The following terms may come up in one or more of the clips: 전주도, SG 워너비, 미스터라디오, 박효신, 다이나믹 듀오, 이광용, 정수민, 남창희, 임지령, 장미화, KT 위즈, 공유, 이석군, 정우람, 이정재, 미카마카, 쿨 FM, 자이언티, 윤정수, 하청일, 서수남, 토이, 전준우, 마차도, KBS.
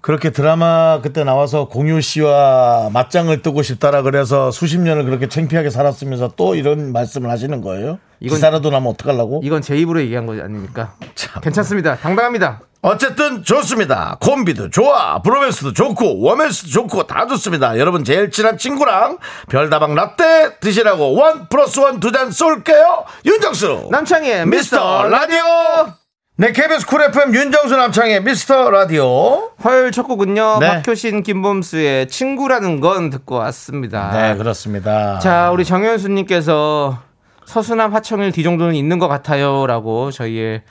그렇게 드라마 그때 나와서 공유 씨와 맞짱을 뜨고 싶다라 그래서 수십 년을 그렇게 창피하게 살았으면서 또 이런 말씀을 하시는 거예요? 기사라도 나면 어떡하려고? 이건 제 입으로 얘기한 거 아닙니까? 참. 괜찮습니다. 당당합니다. 어쨌든 좋습니다. 콤비도 좋아, 브로맨스도 좋고, 워맨스도 좋고 다 좋습니다. 여러분 제일 친한 친구랑 별다방 라떼 드시라고 1+1 2잔 쏠게요. 윤정수 남창희의 미스터 라디오. 네, KBS 쿨 FM 윤정수 남창의 미스터 라디오. 화요일 첫 곡은요. 네. 박효신 김범수의 친구라는 건 듣고 왔습니다. 네, 그렇습니다. 자, 우리 정현수님께서 서수남 하청일 뒤정도는 있는 것 같아요라고 저희의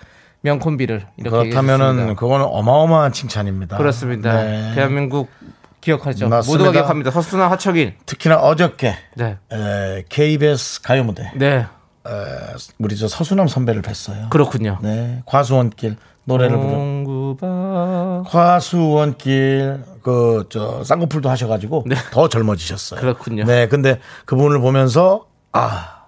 명콤비를 이렇게 그렇다면은 그거는 어마어마한 칭찬입니다. 그렇습니다. 네. 대한민국 기억하죠. 맞습니다. 모두가 기억합니다. 서수남 하청일. 특히나 어저께 네. KBS 가요 무대. 네. 우리 저 서수남 선배를 뵀어요. 그렇군요. 네, 과수원길 노래를 부르는 과수원길 그 저 쌍꺼풀도 하셔가지고 네. 더 젊어지셨어요. 그렇군요. 네, 근데 그분을 보면서 아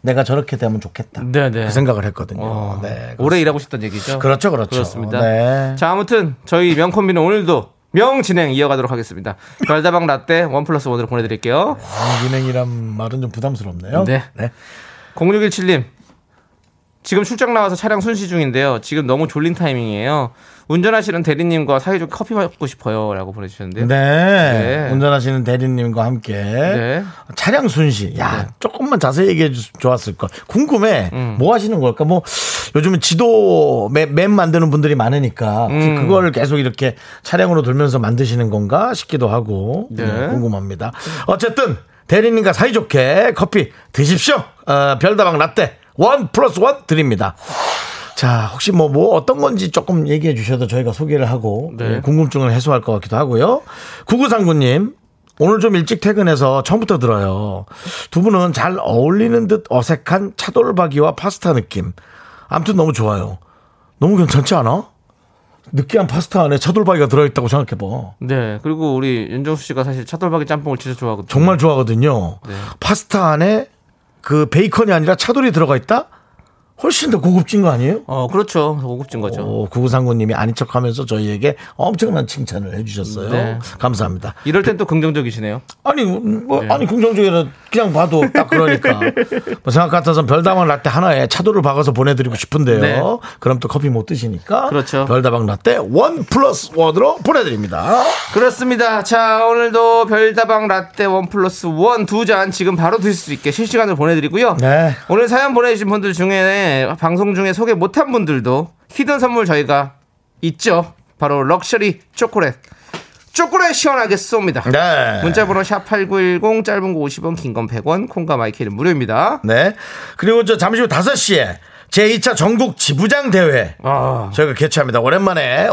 내가 저렇게 되면 좋겠다. 네네. 그 생각을 했거든요. 네, 오래 일하고 싶던 얘기죠. 그렇죠, 그렇죠. 그렇습니다. 네. 자, 아무튼 저희 명콤비는 오늘도 명진행 이어가도록 하겠습니다. 별다방 라떼 1+1으로 보내드릴게요. 명진행이란 말은 좀 부담스럽네요. 네. 네. 0617님 지금 출장 나와서 차량 순시 중인데요. 지금 너무 졸린 타이밍이에요. 운전하시는 대리님과 사이좋게 커피 먹고 싶어요 라고 보내주셨는데요. 네, 네. 운전하시는 대리님과 함께 네. 차량 순시 야 네. 조금만 자세히 얘기해 주셨으면 좋았을걸. 궁금해. 뭐 하시는 걸까. 뭐 요즘은 지도 맵 만드는 분들이 많으니까 그걸 계속 이렇게 차량으로 돌면서 만드시는 건가 싶기도 하고 네. 네, 궁금합니다. 어쨌든 대리님과 사이좋게 커피 드십시오. 별다방 라떼 1+1 드립니다. 자, 혹시 뭐 어떤 건지 조금 얘기해 주셔도 저희가 소개를 하고 네. 궁금증을 해소할 것 같기도 하고요. 9939님 오늘 좀 일찍 퇴근해서 처음부터 들어요. 두 분은 잘 어울리는 듯 어색한 차돌박이와 파스타 느낌. 아무튼 너무 좋아요. 너무 괜찮지 않아? 느끼한 파스타 안에 차돌박이가 들어있다고 생각해봐. 네. 그리고 우리 윤정수 씨가 사실 차돌박이 짬뽕을 진짜 좋아하거든요. 정말 좋아하거든요. 네. 파스타 안에 그 베이컨이 아니라 차돌이 들어가 있다? 훨씬 더 고급진 거 아니에요? 그렇죠. 고급진 거죠. 9939님이 아닌 척하면서 저희에게 엄청난 칭찬을 해주셨어요. 네. 감사합니다. 이럴 땐 또 긍정적이시네요. 아니 뭐 네. 아니 긍정적이라 그냥 봐도 딱 그러니까 뭐 생각 같아서 별다방 라떼 하나에 차돌을 박아서 보내드리고 싶은데요. 네. 그럼 또 커피 못 드시니까 그렇죠. 별다방 라떼 1+1으로 보내드립니다. 그렇습니다. 자, 오늘도 별다방 라떼 1+1 두 잔 지금 바로 드실 수 있게 실시간으로 보내드리고요. 네. 오늘 사연 보내주신 분들 중에 방송 중에 소개 못한 분들도 히든 선물 저희가 있죠. 바로 럭셔리 초콜릿 시원하게 쏩니다. 네. 문자번호 샵8910 짧은 거 50원 긴 건 100원 콩과 마이크는 무료입니다. 네. 그리고 저 잠시 후 5시에 제2차 전국 지부장 대회 저희가 개최합니다. 오랜만에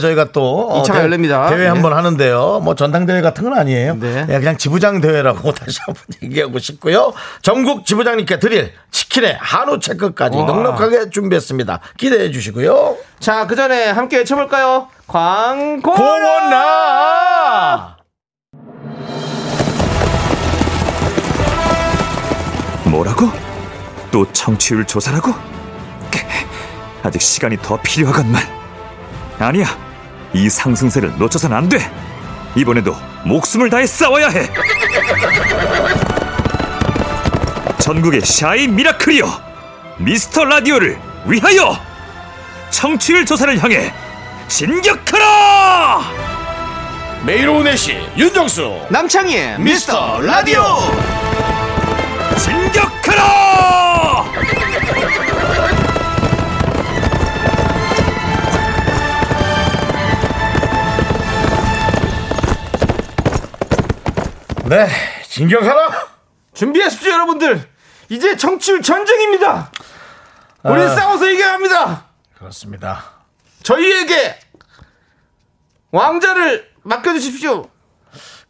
저희가 또 2차가 열립니다. 대회 한번 네. 하는데요. 뭐 전당대회 같은 건 아니에요. 네. 그냥 지부장 대회라고 다시 한번 얘기하고 싶고요. 전국 지부장님께 드릴 치킨의 한우 체크까지 넉넉하게 준비했습니다. 기대해 주시고요. 자, 그 전에 함께 외쳐볼까요? 광고나 뭐라고? 또 청취율 조사라고? 아직 시간이 더 필요하건만. 아니야, 이 상승세를 놓쳐선 안 돼. 이번에도 목숨을 다해 싸워야 해. 전국의 샤이 미라클이여, 미스터라디오를 위하여 청취율 조사를 향해 진격하라. 매일 오후 4시 윤정수 남창희의 미스터라디오 진격하라. 네, 진격하라 준비하십시오. 여러분들, 이제 청취율 전쟁입니다. 우린 싸워서 이겨야 합니다. 그렇습니다. 저희에게 왕자를 맡겨주십시오.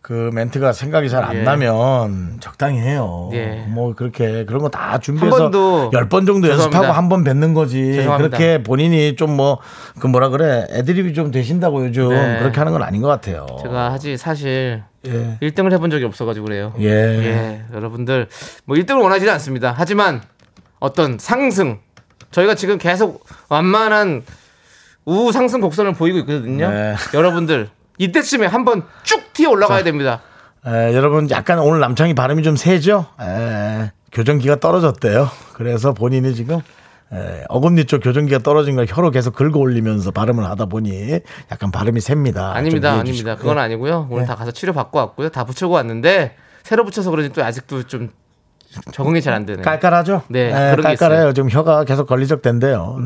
그 멘트가 생각이 잘 안 나면 적당히 해요. 뭐 그렇게 그런 거 다 준비해서 10번 정도 연습하고 한 번 뱉는 거지. 죄송합니다. 그렇게 본인이 좀 뭐 그 뭐라 그래 애드립이 좀 되신다고 요즘 그렇게 하는 건 아닌 것 같아요. 제가 사실 1등을 해본 적이 없어가지고 그래요. 여러분들 뭐 1등을 원하지는 않습니다. 하지만 어떤 상승, 저희가 지금 계속 완만한 우우 상승 곡선을 보이고 있거든요. 여러분들 이때쯤에 한번 쭉 튀어 올라가야 됩니다. 여러분 약간 오늘 남창이 발음이 좀 세죠? 교정기가 떨어졌대요. 그래서 본인이 지금 어금니 쪽 교정기가 떨어진 걸 혀로 계속 긁어 올리면서 발음을 하다 보니 약간 발음이 셉니다. 아닙니다. 그건 아니고요. 오늘 다 가서 치료받고 왔고요. 다 붙이고 왔는데 새로 붙여서 그런지 또 아직도 좀 적응이 잘 안 되네요. 깔깔하죠? 깔깔해요. 지금 혀가 계속 걸리적된대요.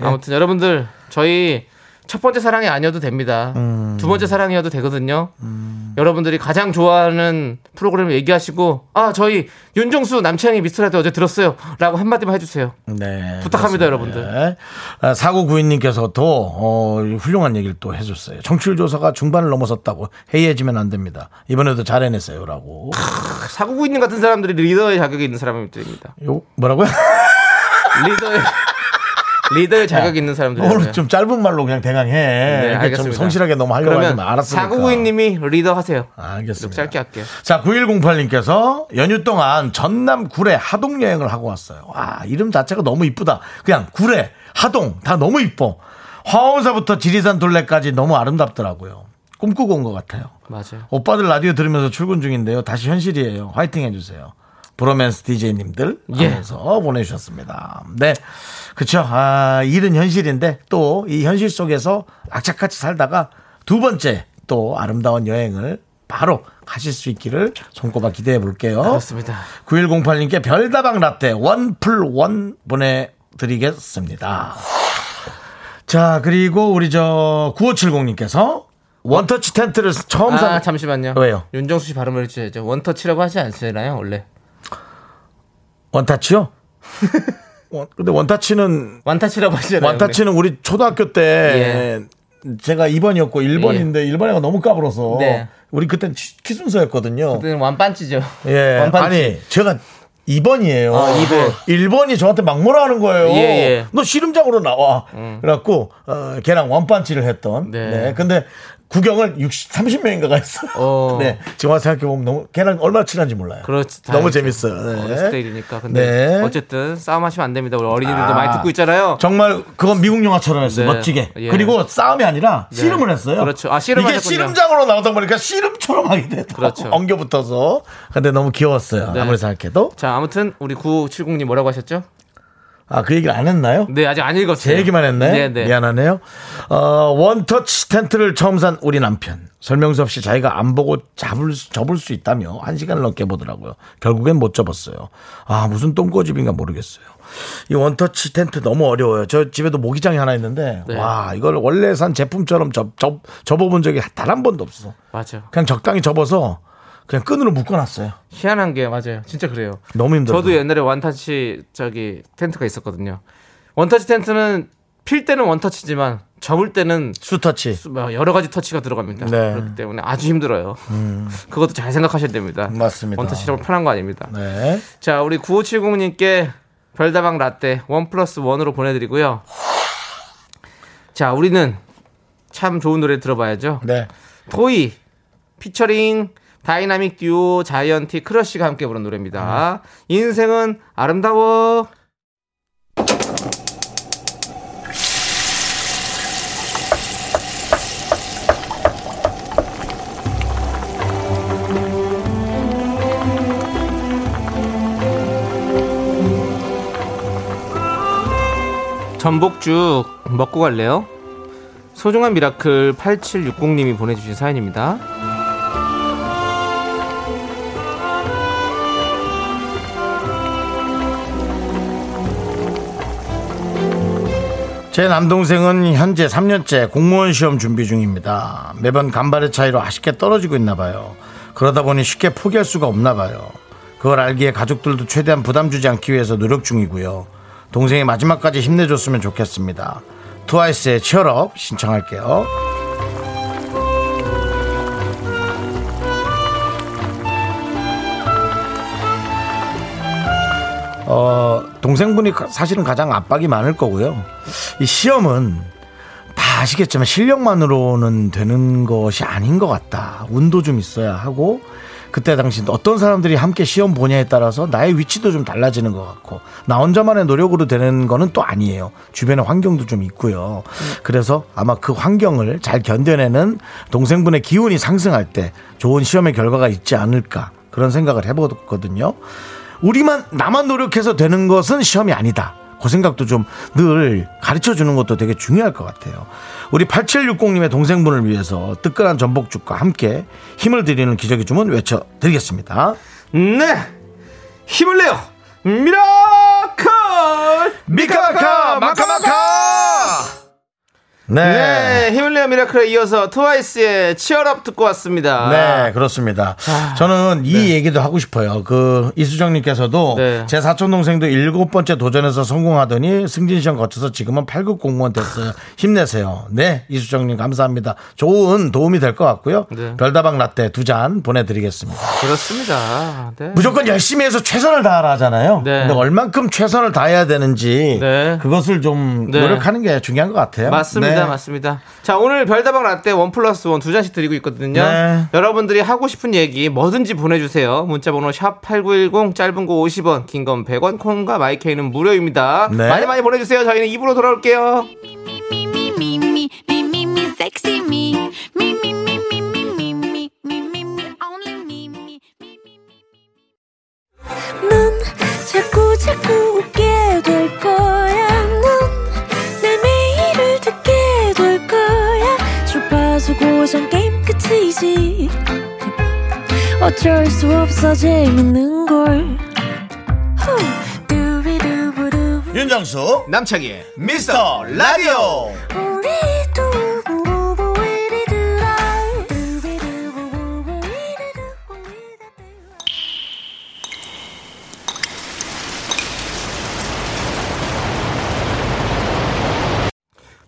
아무튼 여러분들 저희 첫 번째 사랑이 아니어도 됩니다. 두 번째 사랑이어도 되거든요. 여러분들이 가장 좋아하는 프로그램을 얘기하시고, 아, 저희 윤정수 남창희 미스터라디오 어제 들었어요 라고 한마디만 해주세요. 네, 부탁합니다. 그렇습니다. 여러분들. 4992님께서도 훌륭한 얘기를 또 해줬어요. 청취율 조사가 중반을 넘어섰다고 해이해지면 안 됩니다. 이번에도 잘 해냈어요 라고. 4992님 같은 사람들이 리더의 자격이 있는 사람입니다. 뭐라고요? 리더의 자격이 있는 사람들. 오늘 좀 짧은 말로 그냥 대강 해. 네, 알겠습니다. 좀 성실하게 너무 하려고 하지 마. 알았으니까. 4992님이 리더 하세요. 알겠습니다. 짧게 할게요. 자, 9108님께서 연휴 동안 전남 구례 하동 여행을 하고 왔어요. 와, 이름 자체가 너무 이쁘다. 그냥 구례, 하동 다 너무 이뻐. 화원사부터 지리산 둘레까지 너무 아름답더라고요. 꿈꾸고 온 것 같아요. 맞아요. 오빠들 라디오 들으면서 출근 중인데요. 다시 현실이에요. 화이팅 해주세요. 브로맨스 DJ님들 하면서 보내주셨습니다. 네, 그렇죠. 일은 현실인데 또 이 현실 속에서 악착같이 살다가 두 번째 또 아름다운 여행을 바로 가실 수 있기를 손꼽아 기대해 볼게요. 그렇습니다. 9108님께 별다방 라떼 원플원 보내드리겠습니다. 자, 그리고 우리 저 9570님께서 원터치 텐트를 처음 산... 잠시만요. 왜요? 윤정수 씨 발음을 해주셔야죠. 원터치라고 하지 않으시나요 원래? 원타치요? 근데 원타치라고 하시잖아요. 원타치는 우리 초등학교 때 제가 2번이었고 1번인데 1번 애가 너무 까불어서 우리 그때는 키순서였거든요. 그때는 완판치죠. 완판치. 아니 제가 2번이에요. 2번. 1번이 저한테 막 뭐라 하는 거예요. 너 씨름장으로 나와. 그래갖고 걔랑 완판치를 했던. 근데 구경을 30명인가가 했어요. 지금 와서 생각해보면 너무, 걔랑 얼마나 친한지 몰라요. 그렇지. 너무 재밌어요. 어렸을 때 일이니까. 근데 어쨌든 싸움하시면 안 됩니다. 우리 어린이들도 많이 듣고 있잖아요. 정말 그건 미국 영화처럼 했어요. 멋지게. 그리고 싸움이 아니라 씨름을 했어요. 그렇죠. 이게 씨름장으로 나오다 보니까 씨름처럼 하게 됐다. 그렇죠. 엉겨붙어서. 근데 너무 귀여웠어요. 아무리 생각해도. 자, 아무튼 우리 970님 뭐라고 하셨죠? 그 얘기를 안 했나요? 네, 아직 안 읽었어요. 제 얘기만 했나요? 미안하네요. 원터치 텐트를 처음 산 우리 남편. 설명서 없이 자기가 안 보고 접을 수 있다며 1시간을 넘게 보더라고요. 결국엔 못 접었어요. 무슨 똥꼬집인가 모르겠어요. 이 원터치 텐트 너무 어려워요. 저 집에도 모기장이 하나 있는데 와, 이걸 원래 산 제품처럼 접어본 적이 단 한 번도 없어. 맞아요. 그냥 적당히 접어서 그냥 끈으로 묶어놨어요. 희한한 게 맞아요. 진짜 그래요. 너무 힘들어요. 저도 옛날에 원터치 텐트가 있었거든요. 원터치 텐트는 필 때는 원터치지만 접을 때는 수터치, 여러 가지 터치가 들어갑니다. 그렇기 때문에 아주 힘들어요. 그것도 잘 생각하셔야 됩니다. 맞습니다. 원터치라고 편한 거 아닙니다. 자, 우리 9570님께 별다방 라떼 1+1으로 보내드리고요. 자, 우리는 참 좋은 노래 들어봐야죠. 토이 피처링 다이나믹 듀오 자이언티 크러쉬가 함께 부른 노래입니다. 인생은 아름다워. 전복죽 먹고 갈래요? 소중한 미라클 8760님이 보내주신 사연입니다. 제 남동생은 현재 3년째 공무원 시험 준비 중입니다. 매번 간발의 차이로 아쉽게 떨어지고 있나 봐요. 그러다 보니 쉽게 포기할 수가 없나 봐요. 그걸 알기에 가족들도 최대한 부담 주지 않기 위해서 노력 중이고요. 동생이 마지막까지 힘내줬으면 좋겠습니다. 트와이스의 치얼업 신청할게요. 동생분이 사실은 가장 압박이 많을 거고요. 이 시험은 다 아시겠지만 실력만으로는 되는 것이 아닌 것 같다. 운도 좀 있어야 하고, 그때 당시 어떤 사람들이 함께 시험 보냐에 따라서 나의 위치도 좀 달라지는 것 같고, 나 혼자만의 노력으로 되는 거는 또 아니에요. 주변의 환경도 좀 있고요. 그래서 아마 그 환경을 잘 견뎌내는 동생분의 기운이 상승할 때 좋은 시험의 결과가 있지 않을까, 그런 생각을 해보거든요. 나만 노력해서 되는 것은 시험이 아니다. 그 생각도 좀 늘 가르쳐주는 것도 되게 중요할 것 같아요. 우리 8760님의 동생분을 위해서 뜨끈한 전복죽과 함께 힘을 드리는 기적의 주문 외쳐드리겠습니다. 네, 힘을 내요. 미라클 미카마카 마카마카. 네, 네, 힘을 내요 미라클에 이어서 트와이스의 치얼업 듣고 왔습니다. 네, 그렇습니다. 저는 이 얘기도 하고 싶어요. 그 이수정님께서도 제 사촌동생도 7번째 도전에서 성공하더니 승진시험 거쳐서 지금은 8급 공무원 됐어요. 힘내세요. 네, 이수정님 감사합니다. 좋은 도움이 될 것 같고요. 별다방 라떼 2잔 보내드리겠습니다. 그렇습니다. 네. 무조건 열심히 해서 최선을 다하라 하잖아요. 근데 얼만큼 최선을 다해야 되는지 그것을 좀 노력하는 게 중요한 것 같아요. 맞습니다. 네, 맞습니다. 자, 오늘 별다방 라떼 1+1 2잔씩 드리고 있거든요. 여러분들이 하고 싶은 얘기 뭐든지 보내주세요. 문자번호 샵8910, 짧은 거 50원, 긴 건 100원, 콩과 마이케이는 무료입니다. 많이 많이 보내주세요. 저희는 2부로 돌아올게요. 넌 자꾸 웃게 될 거야. 고정 게임 끝이지. 어쩔 수 없어 재밌는 걸. 윤정수 남창희 미스터 라디오.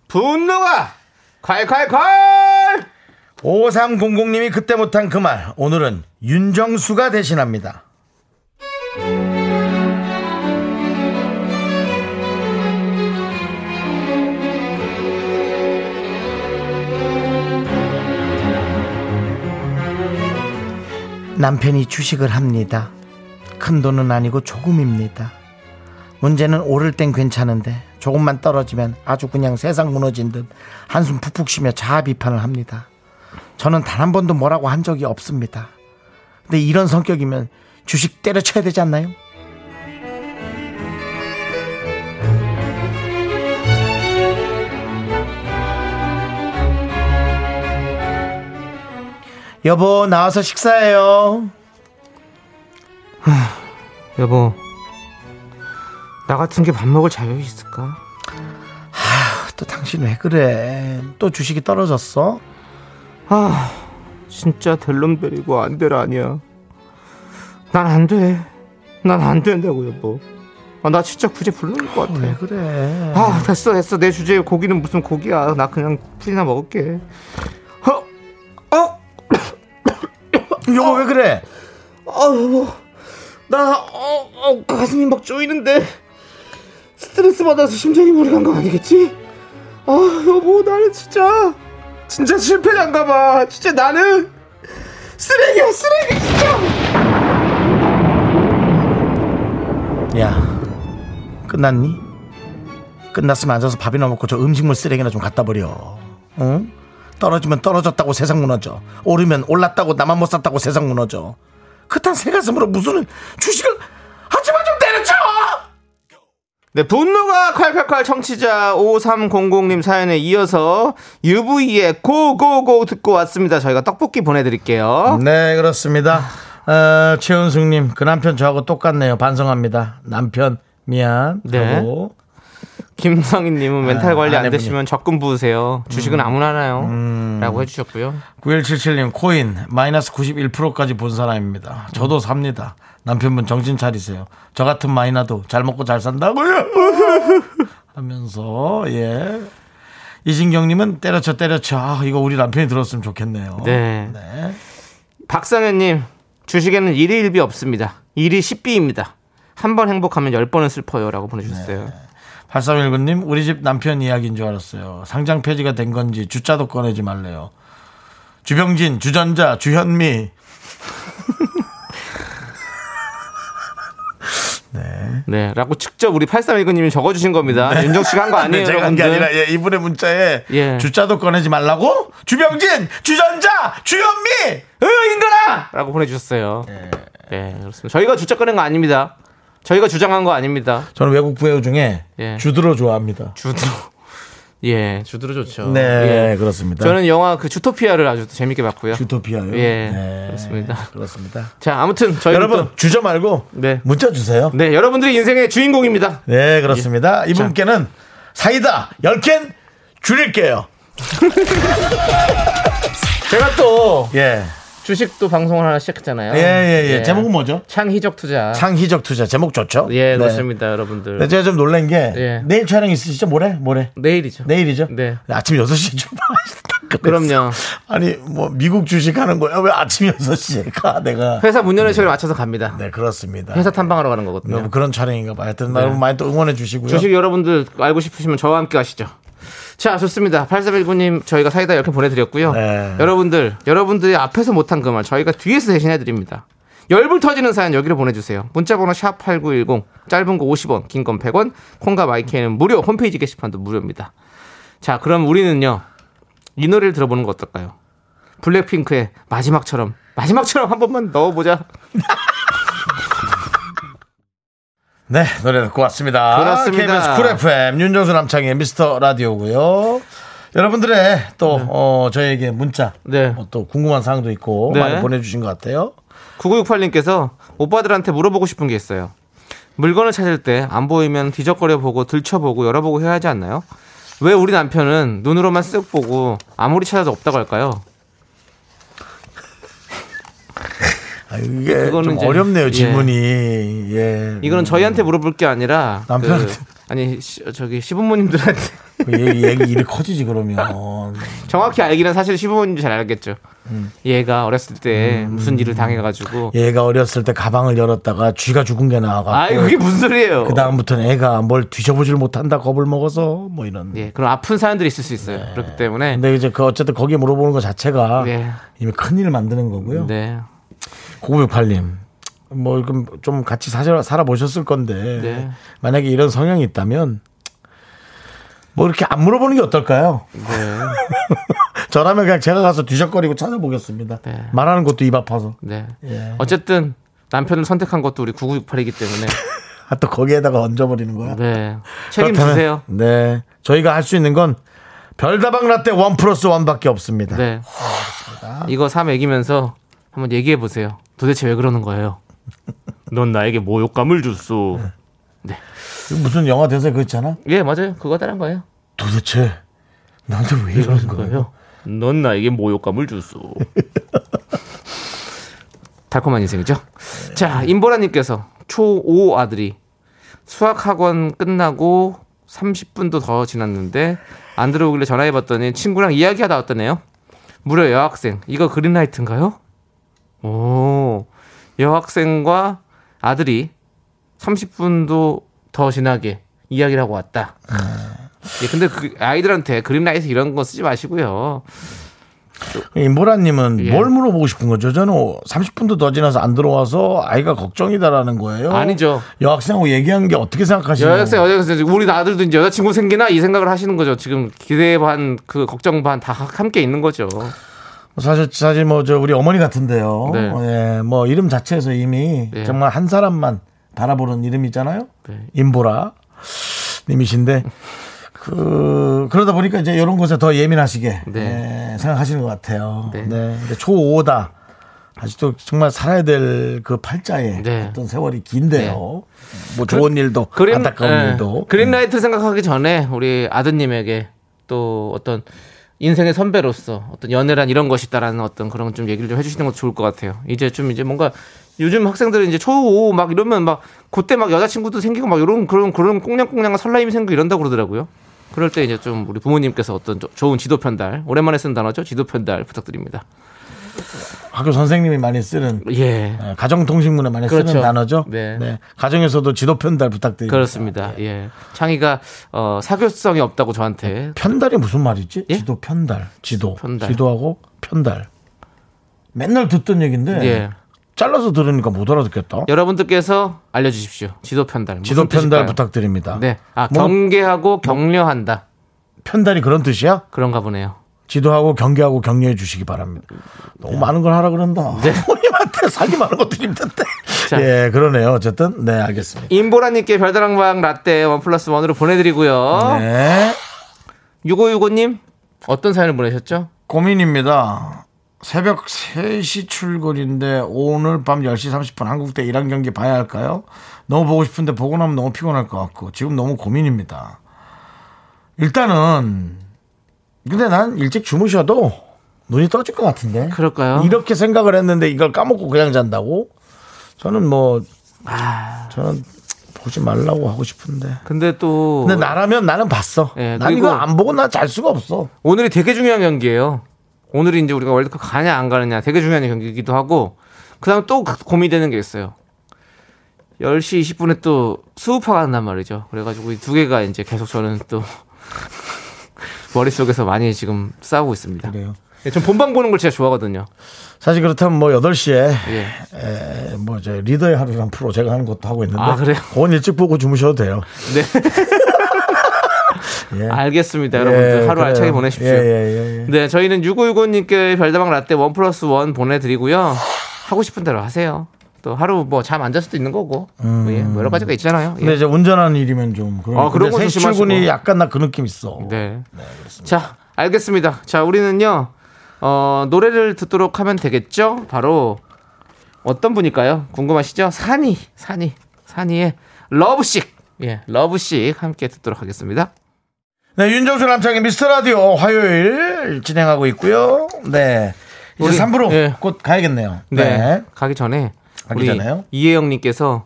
분노가 콸콸콸. 5300님이 그때 못한 그 말, 오늘은 윤정수가 대신합니다. 남편이 주식을 합니다. 큰 돈은 아니고 조금입니다. 문제는 오를 땐 괜찮은데 조금만 떨어지면 아주 그냥 세상 무너진 듯 한숨 푹푹 쉬며 자아 비판을 합니다. 저는 단 한 번도 뭐라고 한 적이 없습니다. 근데 이런 성격이면 주식 때려쳐야 되지 않나요? 여보, 나와서 식사해요. 여보, 나 같은 게 밥 먹을 자격이 있을까? 또 당신 왜 그래? 또 주식이 떨어졌어? 진짜 될 놈 데리고 안 될 아니야. 난 안 돼. 난 안 된다고 여보. 나 진짜 굳이 불러올 것 같아. 왜 그래? 됐어. 내 주제에 고기는 무슨 고기야. 나 그냥 풀이나 먹을게. 여보 왜 그래? 여보, 나 가슴이 막 쪼이는데 스트레스 받아서 심장이 무리한 거 아니겠지? 여보, 나는 진짜 실패한가 봐. 진짜 나는 쓰레기야, 쓰레기 진짜. 야, 끝났니? 끝났으면 앉아서 밥이나 먹고 저 음식물 쓰레기나 좀 갖다 버려. 응? 떨어지면 떨어졌다고 세상 무너져. 오르면 올랐다고 나만 못 샀다고 세상 무너져. 그딴 새 가슴으로 무슨 주식을 하지만 좀 때려쳐. 네, 분노가 콸콸콸 청취자 5300님 사연에 이어서 UV의 고고고 듣고 왔습니다. 저희가 떡볶이 보내드릴게요. 네, 그렇습니다. 최은숙님, 그 남편 저하고 똑같네요. 반성합니다. 남편 미안. 네. 하고. 김성희님은 멘탈 관리 안 되시면 적금 부으세요. 주식은 아무나 하나요. 라고 해주셨고요. 9177님, 코인 마이너스 91%까지 본 사람입니다. 저도 삽니다. 남편분 정신 차리세요. 저 같은 마이너도 잘 먹고 잘 산다고요. 하면서, 예. 이진경님은 때려쳐. 아, 이거 우리 남편이 들었으면 좋겠네요. 네. 네. 박상현님, 주식에는 일이 일비 없습니다. 일이 10비입니다. 한 번 행복하면 10번은 슬퍼요. 라고 보내주셨어요. 네. 8319님, 우리 집 남편 이야기인 줄 알았어요. 상장 폐지가 된 건지 주자도 꺼내지 말래요. 주병진, 주전자, 주현미. 네. 네. 라고 직접 우리 8319님이 적어주신 겁니다. 네. 윤정씨가 한 거 아니에요. 제가 한 게 아니라, 예, 이분의 문자에, 예. 주자도 꺼내지 말라고? 주병진, 주전자, 주현미! 인간아! 라고 보내주셨어요. 네. 네, 그렇습니다. 저희가 주자 꺼낸 거 아닙니다. 저희가 주장한 거 아닙니다. 저는 외국 부여 중에, 예. 주드로 좋아합니다. 주드로. 예, 주드로 좋죠. 네, 예. 그렇습니다. 저는 영화 그 주토피아를 아주 재밌게 봤고요. 주토피아요? 예. 네, 그렇습니다. 그렇습니다. 자, 아무튼 저희 여러분 주저 말고, 네. 문자 주세요. 네, 여러분들이 인생의 주인공입니다. 네, 그렇습니다. 예. 이분께는 사이다 10캔 줄일게요. 제가 또, 예. 주식도 방송을 하나 시작했잖아요. 예. 제목은 뭐죠? 창희적 투자. 제목 좋죠? 예, 네. 그렇습니다, 여러분들. 네, 제가 좀 놀란 게, 예. 내일 촬영 있으시죠? 모레? 내일이죠. 네. 아침 6시에 출발하셨다. 그럼요. 아니, 뭐, 미국 주식 하는 거야? 왜 아침 6시에 가? 내가. 회사 문 여는 시간에, 네. 맞춰서 갑니다. 네, 그렇습니다. 회사 탐방하러 가는 거거든요. 뭐 그런 촬영인가 봐요. 하여튼, 네. 여러분 많이 또 응원해 주시고요. 주식 여러분들 알고 싶으시면 저와 함께 가시죠. 자, 좋습니다. 8419님 저희가 사이다 10개 보내드렸고요. 네. 여러분들이 앞에서 못한 그 말 저희가 뒤에서 대신해드립니다. 열불 터지는 사연 여기로 보내주세요. 문자번호 샵8910, 짧은 거 50원, 긴 건 100원, 콩과 마이크는 무료, 홈페이지 게시판도 무료입니다. 자, 그럼 우리는요, 이 노래를 들어보는 거 어떨까요? 블랙핑크의 마지막처럼 한 번만 넣어보자. 네, 노래 듣고 왔습니다. 그렇습니다. KBS 쿨 FM 윤정수 남창의 미스터 라디오고요. 여러분들의 또, 네. 저희에게 문자, 네. 또 궁금한 사항도 있고, 네. 많이 보내주신 것 같아요. 9968님께서 오빠들한테 물어보고 싶은 게 있어요. 물건을 찾을 때 안 보이면 뒤적거려보고 들춰보고 열어보고 해야 하지 않나요? 왜 우리 남편은 눈으로만 쓱 보고 아무리 찾아도 없다고 할까요? 이게 좀 어렵네요, 질문이. 예. 이거는 저희한테 물어볼 게 아니라 남편한테. 저기 시부모님들한테. 얘기 일이 커지지 그러면. 정확히 알기는 사실 시부모님도 잘 알겠죠. 얘가 어렸을 때 무슨 일을 당해가지고. 얘가 어렸을 때 가방을 열었다가 쥐가 죽은 게 나와가지고. 아이, 그게 무슨 소리예요. 그 다음부터는 애가 뭘 뒤져보질 못한다, 겁을 먹어서 뭐 이런. 예, 그런 아픈 사연들이 있을 수 있어요. 네. 그렇기 때문에. 근데 이제 어쨌든 거기에 물어보는 것 자체가, 네. 이미 큰 일을 만드는 거고요. 네. 9968님, 뭐 좀 같이 살아보셨을 건데, 네. 만약에 이런 성향이 있다면 뭐 이렇게 안 물어보는 게 어떨까요? 네. 저라면 그냥 제가 가서 뒤적거리고 찾아보겠습니다. 네. 말하는 것도 입 아파서. 네. 예. 어쨌든 남편을 선택한 것도 우리 9968이기 때문에. 아, 또 거기에다가 얹어버리는 거야? 네. 책임지세요. 네. 저희가 할 수 있는 건 별다방 라떼 1+1밖에 없습니다. 네. 그렇습니다. 이거 3 애기면서 한번 얘기해 보세요. 도대체 왜 그러는 거예요? 넌 나에게 모욕감을 줬어. 네. 무슨 영화 대사 그거 있잖아? 예, 맞아요. 그거 따라한 거예요. 도대체 나한테 왜 이러는 거예요? 넌 나에게 모욕감을 줬어. 달콤한 인생이죠. 자, 임보라님께서 초5 아들이 수학학원 끝나고 30분도 더 지났는데 안 들어오길래 전화해봤더니 친구랑 이야기하다 왔다네요. 무려 여학생. 이거 그린라이트인가요? 오, 여학생과 아들이 30분도 더 지나게 이야기를 하고 왔다. 예, 근데 그 아이들한테 그린라이트 이런 거 쓰지 마시고요. 임보라님은 예. 뭘 물어보고 싶은 거죠? 저는 30분도 더 지나서 안 들어와서 아이가 걱정이다라는 거예요. 아니죠. 여학생하고 얘기한 게 어떻게 생각하시나요? 여학생 우리 아들도 이제 여자친구 생기나 이 생각을 하시는 거죠. 지금 기대 반 그 걱정 반 다 함께 있는 거죠. 사실 뭐 저 우리 어머니 같은데요. 네. 예, 뭐 이름 자체에서 이미 예. 정말 한 사람만 바라보는 이름이잖아요. 네. 임보라 님이신데. 그러다 보니까 이제 이런 것에 더 예민하시게 네. 예, 생각하시는 것 같아요. 네. 네. 초5다 아직도 정말 살아야 될 그 팔자에 네. 어떤 세월이 긴데요. 네. 뭐 좋은 일도 안타까운 네. 일도 그린라이트 생각하기 전에 우리 아드님에게 또 어떤 인생의 선배로서 어떤 연애란 이런 것이다라는 어떤 그런 좀 얘기를 좀 해주시는 것도 좋을 것 같아요. 이제 뭔가 요즘 학생들은 이제 초5 막 이러면 막 그때 막 여자친구도 생기고 막 이런 그런 꽁냥꽁냥 설렘이 생기고 이런다고 그러더라고요. 그럴 때 이제 좀 우리 부모님께서 어떤 좋은 지도 편달, 오랜만에 쓴 단어죠. 지도 편달 부탁드립니다. 학교 선생님이 많이 쓰는 예. 가정통신문에 많이 그렇죠. 쓰는 단어죠. 네. 네. 가정에서도 지도 편달 부탁드립니다. 그렇습니다. 예. 예. 창의가 사교성이 없다고 저한테 편달이 무슨 말이지? 예? 지도 편달, 지도 편달. 지도하고 편달. 맨날 듣던 얘기인데 예. 잘라서 들으니까 못 알아듣겠다. 여러분들께서 알려주십시오. 지도 편달. 지도 편달 부탁드립니다. 네. 아, 뭐, 경계하고 격려한다. 편달이 그런 뜻이야? 그런가 보네요. 지도하고 경계하고 격려해 주시기 바랍니다. 너무 네. 많은 걸 하라 그런다. 네. 부모님한테 사기 많은 것도 힘든데. 예, 그러네요. 어쨌든 네, 알겠습니다. 임보라님께 별다랑방 라떼 1+1으로 보내드리고요. 네. 6565님 어떤 사연을 보내셨죠? 고민입니다. 새벽 3시 출근인데 오늘 밤 10시 30분 한국대 1학 경기 봐야 할까요? 너무 보고 싶은데 보고 나면 너무 피곤할 것 같고 지금 너무 고민입니다. 일단은 근데 난 일찍 주무셔도 눈이 떠질 것 같은데. 그럴까요? 이렇게 생각을 했는데 이걸 까먹고 그냥 잔다고? 저는 뭐 저는 보지 말라고 하고 싶은데. 근데 또 근데 나라면 나는 봤어. 네, 난 이거 안 보고 나 잘 수가 없어. 오늘이 되게 중요한 경기예요. 오늘이 이제 우리가 월드컵 가냐 안 가느냐 되게 중요한 경기이기도 하고 그다음 또 고민되는 게 있어요. 10시 20분에 또 수우파가 한단 말이죠. 그래가지고 이 두 개가 이제 계속 저는 또 머릿속에서 많이 지금 싸우고 있습니다. 그래요. 전 본방 보는 걸 진짜 좋아하거든요. 사실 그렇다면 뭐 8시에 예. 뭐 이제 리더의 하루란 프로 제가 하는 것도 하고 있는데 그래요? 그건 일찍 보고 주무셔도 돼요. 네. 예. 알겠습니다. 예, 여러분들 하루 그래요. 알차게 보내십시오. 예. 네, 저희는 6565님께 별다방 라떼 1+1 보내드리고요. 하고 싶은 대로 하세요. 또 하루 뭐 잠 안 잘 수도 있는 거고 예, 뭐 여러 가지가 있잖아요. 예. 근데 이제 운전하는 일이면 좀 그런 거 출근이 약간 나 그 느낌 있어. 네, 그렇습니다. 자, 알겠습니다. 자, 우리는요 노래를 듣도록 하면 되겠죠. 바로 어떤 분일까요? 궁금하시죠? 산이의 러브식 러브식 함께 듣도록 하겠습니다. 네, 윤정수 남창희 미스터라디오 화요일 진행하고 있고요. 네, 이제 우리, 3부로 네. 곧 가야겠네요. 네, 가기 전에 우리 이혜영님께서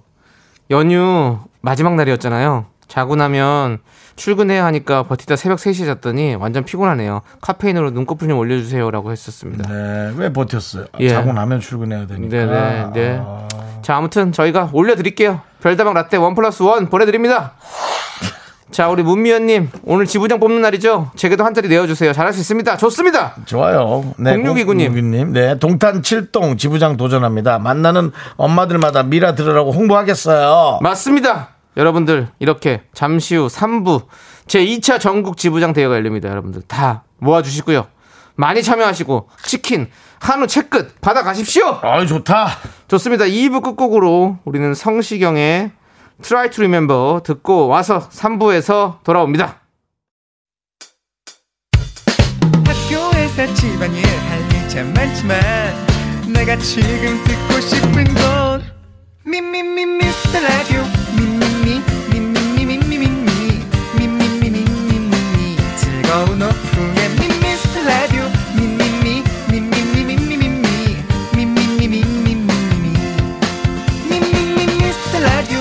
연휴 마지막 날이었잖아요. 자고 나면 출근해야 하니까 버티다 새벽 3시에 잤더니 완전 피곤하네요. 카페인으로 눈꺼풀 좀 올려주세요 라고 했었습니다. 네, 왜 버텼어요? 예. 자고 나면 출근해야 되니까. 네. 자, 아무튼 저희가 올려드릴게요. 별다방 라떼 1+1 보내드립니다. 자, 우리 문미연님 오늘 지부장 뽑는 날이죠. 제게도 한 자리 내어주세요. 잘할 수 있습니다. 좋습니다. 좋아요. 네, 0629님. 네, 동탄 7동 지부장 도전합니다. 만나는 엄마들마다 미라 들으라고 홍보하겠어요. 맞습니다. 여러분들 이렇게 잠시 후 3부 제2차 전국 지부장 대회가 열립니다. 여러분들 다 모아주시고요. 많이 참여하시고 치킨 한우 채끝 받아가십시오. 아유, 좋다. 좋습니다. 2부 끝곡으로 우리는 성시경의 Try to remember 듣고 와서 3부에서 돌아옵니다. 학교에서 집안일 할 일 참 많지만 내가 지금 듣고 싶은 건 미미미 미스터 라디오 미미미 미미미 미미미 미미미 미미미 즐거운 오픈에 미스터 라디오 미미미 미미미 미미미 미미미 미미미 미미미 미스터 라디오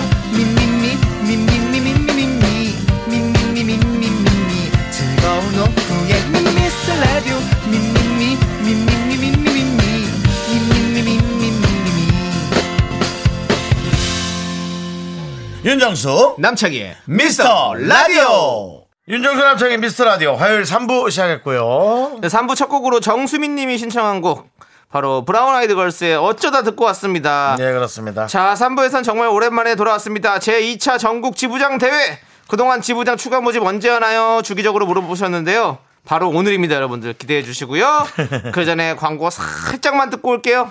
윤정수 남창희의 미스터 라디오. 윤정수 남창의 미스터라디오 화요일 3부 시작했고요. 네, 3부 첫 곡으로 정수민 님이 신청한 곡 바로 브라운 아이드 걸스의 어쩌다 듣고 왔습니다. 네, 그렇습니다. 자, 3부에선 정말 오랜만에 돌아왔습니다. 제2차 전국 지부장 대회, 그동안 지부장 추가 모집 언제 하나요? 주기적으로 물어보셨는데요, 바로 오늘입니다. 여러분들 기대해 주시고요. 그 전에 광고 살짝만 듣고 올게요.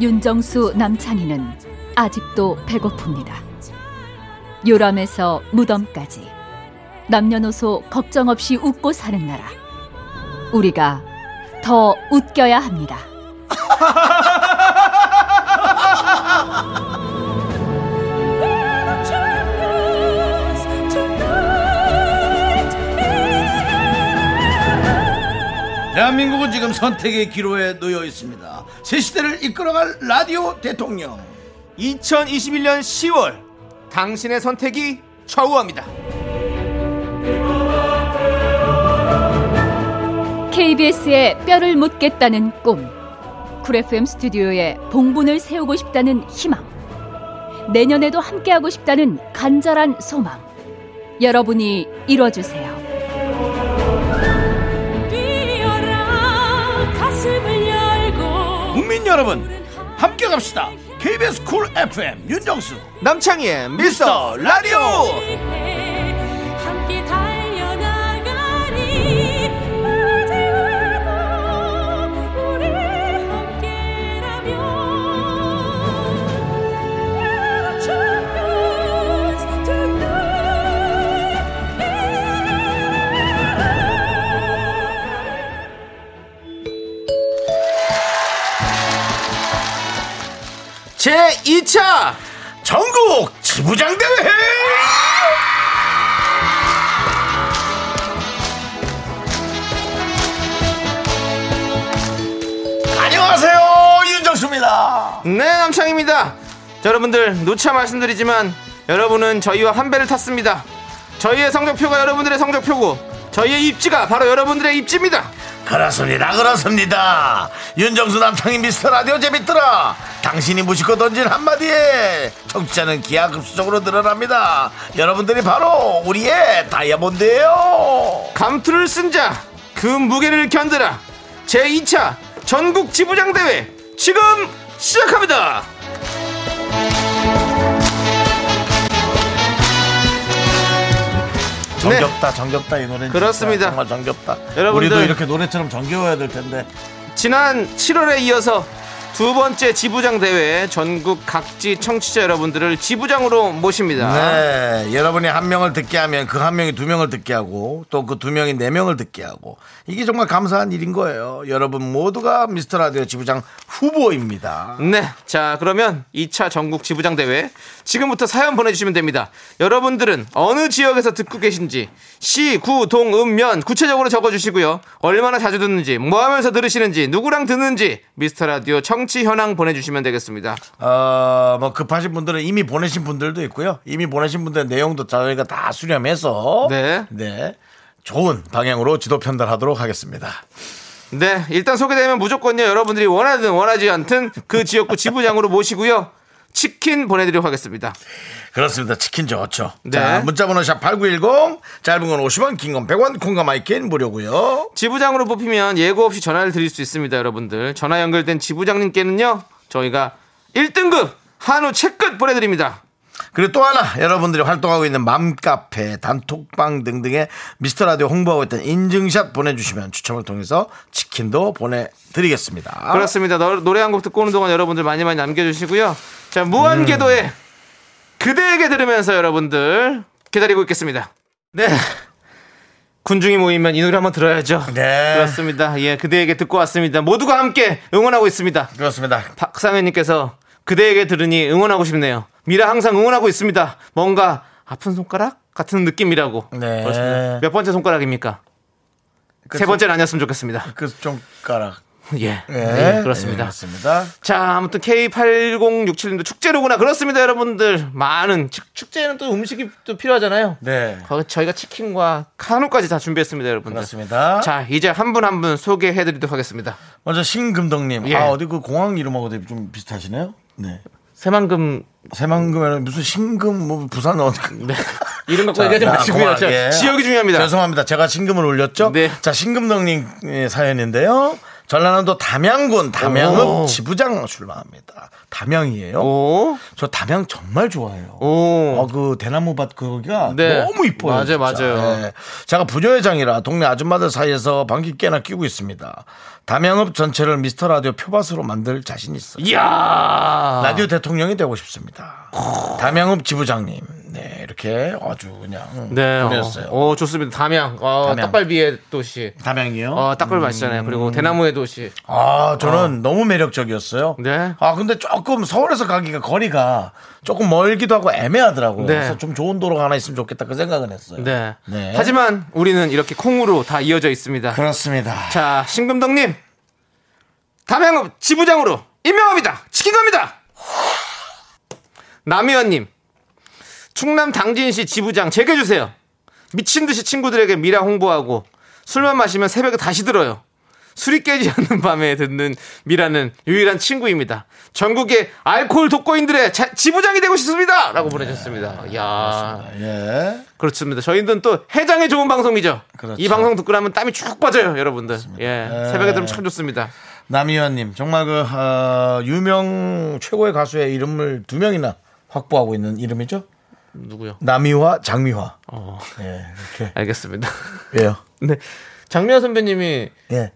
윤정수 남창희는 아직도 배고픕니다. 요람에서 무덤까지 남녀노소 걱정 없이 웃고 사는 나라, 우리가 더 웃겨야 합니다. 대한민국은 지금 선택의 기로에 놓여 있습니다. 새 시대를 이끌어갈 라디오 대통령, 2021년 10월 당신의 선택이 좌우합니다. KBS에 뼈를 묻겠다는 꿈, 쿨 FM 스튜디오에 봉분을 세우고 싶다는 희망, 내년에도 함께하고 싶다는 간절한 소망, 여러분이 이뤄주세요. 국민 여러분, 함께 갑시다. KBS 쿨 FM 윤정수 남창희의 미스터 라디오. 제2차 전국 지부장대회! 안녕하세요, 윤정수입니다. 네, 남창입니다. 여러분들, 누차 말씀드리지만 여러분은 저희와 한 배를 탔습니다. 저희의 성적표가 여러분들의 성적표고, 저희의 입지가 바로 여러분들의 입지입니다. 그렇습니다, 그렇습니다. 윤정수 남창희 미스터라디오 재밌더라. 당신이 무심코 던진 한마디에 청취자는 기하급수적으로 늘어납니다. 여러분들이 바로 우리의 다이아몬드예요. 감투를 쓴 자, 그 무게를 견뎌라. 제2차 전국 지부장 대회 지금 시작합니다. 정겹다. 네, 정겹다. 이 노래는 그렇습니다. 정말 정겹다. 여러분들, 우리도 이렇게 노래처럼 정겨워야 될 텐데. 지난 7월에 이어서 두 번째 지부장 대회, 전국 각지 청취자 여러분들을 지부장으로 모십니다. 네, 여러분이 한 명을 듣게 하면 그 한 명이 두 명을 듣게 하고, 또 그 두 명이 네 명을 듣게 하고, 이게 정말 감사한 일인 거예요. 여러분 모두가 미스터라디오 지부장 후보입니다. 네, 자 그러면 2차 전국 지부장 대회 지금부터 사연 보내주시면 됩니다. 여러분들은 어느 지역에서 듣고 계신지 시, 구, 동, 읍, 면 구체적으로 적어주시고요. 얼마나 자주 듣는지, 뭐 하면서 들으시는지, 누구랑 듣는지 미스터라디오 정치 현황 보내주시면 되겠습니다. 뭐 급하신 분들은 이미 보내신 분들도 있고요. 이미 보내신 분들의 내용도 저희가 다 수렴해서 네, 좋은 방향으로 지도 편달하도록 하겠습니다. 네, 일단 소개되면 무조건요, 여러분들이 원하든 원하지 않든 그 지역구 지부장으로 모시고요, 치킨 보내드리도록 하겠습니다. 그렇습니다. 치킨 좋죠. 네. 자, 문자번호 샵 8910, 짧은 건 50원, 긴 건 100원, 콩과 마이크는 무료고요. 지부장으로 뽑히면 예고 없이 전화를 드릴 수 있습니다. 여러분들 전화 연결된 지부장님께는요, 저희가 1등급 한우 채끝 보내드립니다. 그리고 또 하나, 여러분들이 활동하고 있는 맘카페, 단톡방 등등의 미스터라디오 홍보하고 있던 인증샷 보내주시면 추첨을 통해서 치킨도 보내드리겠습니다. 그렇습니다. 노래 한 곡 듣고 오는 동안 여러분들 많이 많이 남겨주시고요. 자, 무한궤도의 그대에게 들으면서 여러분들 기다리고 있겠습니다. 네, 군중이 모이면 이 노래 한번 들어야죠. 네, 그렇습니다. 예, 그대에게 듣고 왔습니다. 모두가 함께 응원하고 있습니다. 그렇습니다. 박상현님께서 그대에게 들으니 응원하고 싶네요. 미라 항상 응원하고 있습니다. 뭔가 아픈 손가락 같은 느낌이라고. 네. 그렇습니다. 몇 번째 손가락입니까? 세 번째는 아니었으면 좋겠습니다. 그 손가락. 예. 네. 예, 그렇습니다. 예, 그렇습니다. 자, 아무튼 K8067님도 축제로구나. 그렇습니다, 여러분들. 많은 축제에는 또 음식이 또 필요하잖아요. 네. 저희가 치킨과 한우까지 다 준비했습니다, 여러분들. 그렇습니다. 자, 이제 한 분 한 분 소개해드리도록 하겠습니다. 먼저 신금덕님. 예. 아, 어디 그 공항 이름하고 좀 비슷하시네요. 네. 새만금. 새만금에는 무슨 신금, 뭐 부산 어디. 네. 이름 갖고 얘기하지 마시고요. 예. 지역이 중요합니다. 죄송합니다. 제가 신금을 올렸죠. 네. 자, 신금덕님 사연인데요. 전라남도 담양군 담양읍 지부장 출마합니다. 담양이에요. 오. 저 담양 정말 좋아해요. 그 대나무밭 거기가 네. 너무 이뻐요. 맞아요, 진짜. 맞아요. 네. 제가 부녀회장이라 동네 아줌마들 사이에서 방귀 꽤나 끼고 있습니다. 담양읍 전체를 미스터 라디오 표밭으로 만들 자신 있어요. 이야. 라디오 대통령이 되고 싶습니다. 담양읍 지부장님. 네, 이렇게 아주 그냥 네, 보냈어요. 좋습니다. 담양. 담양. 떡갈비의 도시. 담양이요? 떡갈비 맛있잖아요. 그리고 대나무의 도시. 아, 저는 너무 매력적이었어요. 네. 아, 근데 조금 서울에서 가기가 거리가 조금 멀기도 하고 애매하더라고요. 네. 그래서 좀 좋은 도로가 하나 있으면 좋겠다 그 생각은 했어요. 네. 네. 하지만 우리는 이렇게 콩으로 다 이어져 있습니다. 그렇습니다. 자, 신금덕님. 담양읍 지부장으로 임명합니다. 치킨 갑니다. 남희원님. 충남 당진시 지부장 제게주세요. 미친듯이 친구들에게 미라 홍보하고 술만 마시면 새벽에 다시 들어요. 술이 깨지 않는 밤에 듣는 미라는 유일한 친구입니다. 전국의 알코올 독거인들의 지부장이 되고 싶습니다. 라고 보내주셨습니다. 네, 이야. 그렇습니다. 예. 그렇습니다. 저희는 또 해장에 좋은 방송이죠. 그렇죠. 이 방송 듣고 나면 땀이 쭉 빠져요. 여러분들. 예. 네. 새벽에 들으면 참 좋습니다. 남희원님 정말 유명 최고의 가수의 이름을 두 명이나 확보하고 있는 이름이죠. 누구요? 남이와 장미화. 네, 이렇게. 알겠습니다. 왜요? 네, 장미화 선배님이 예.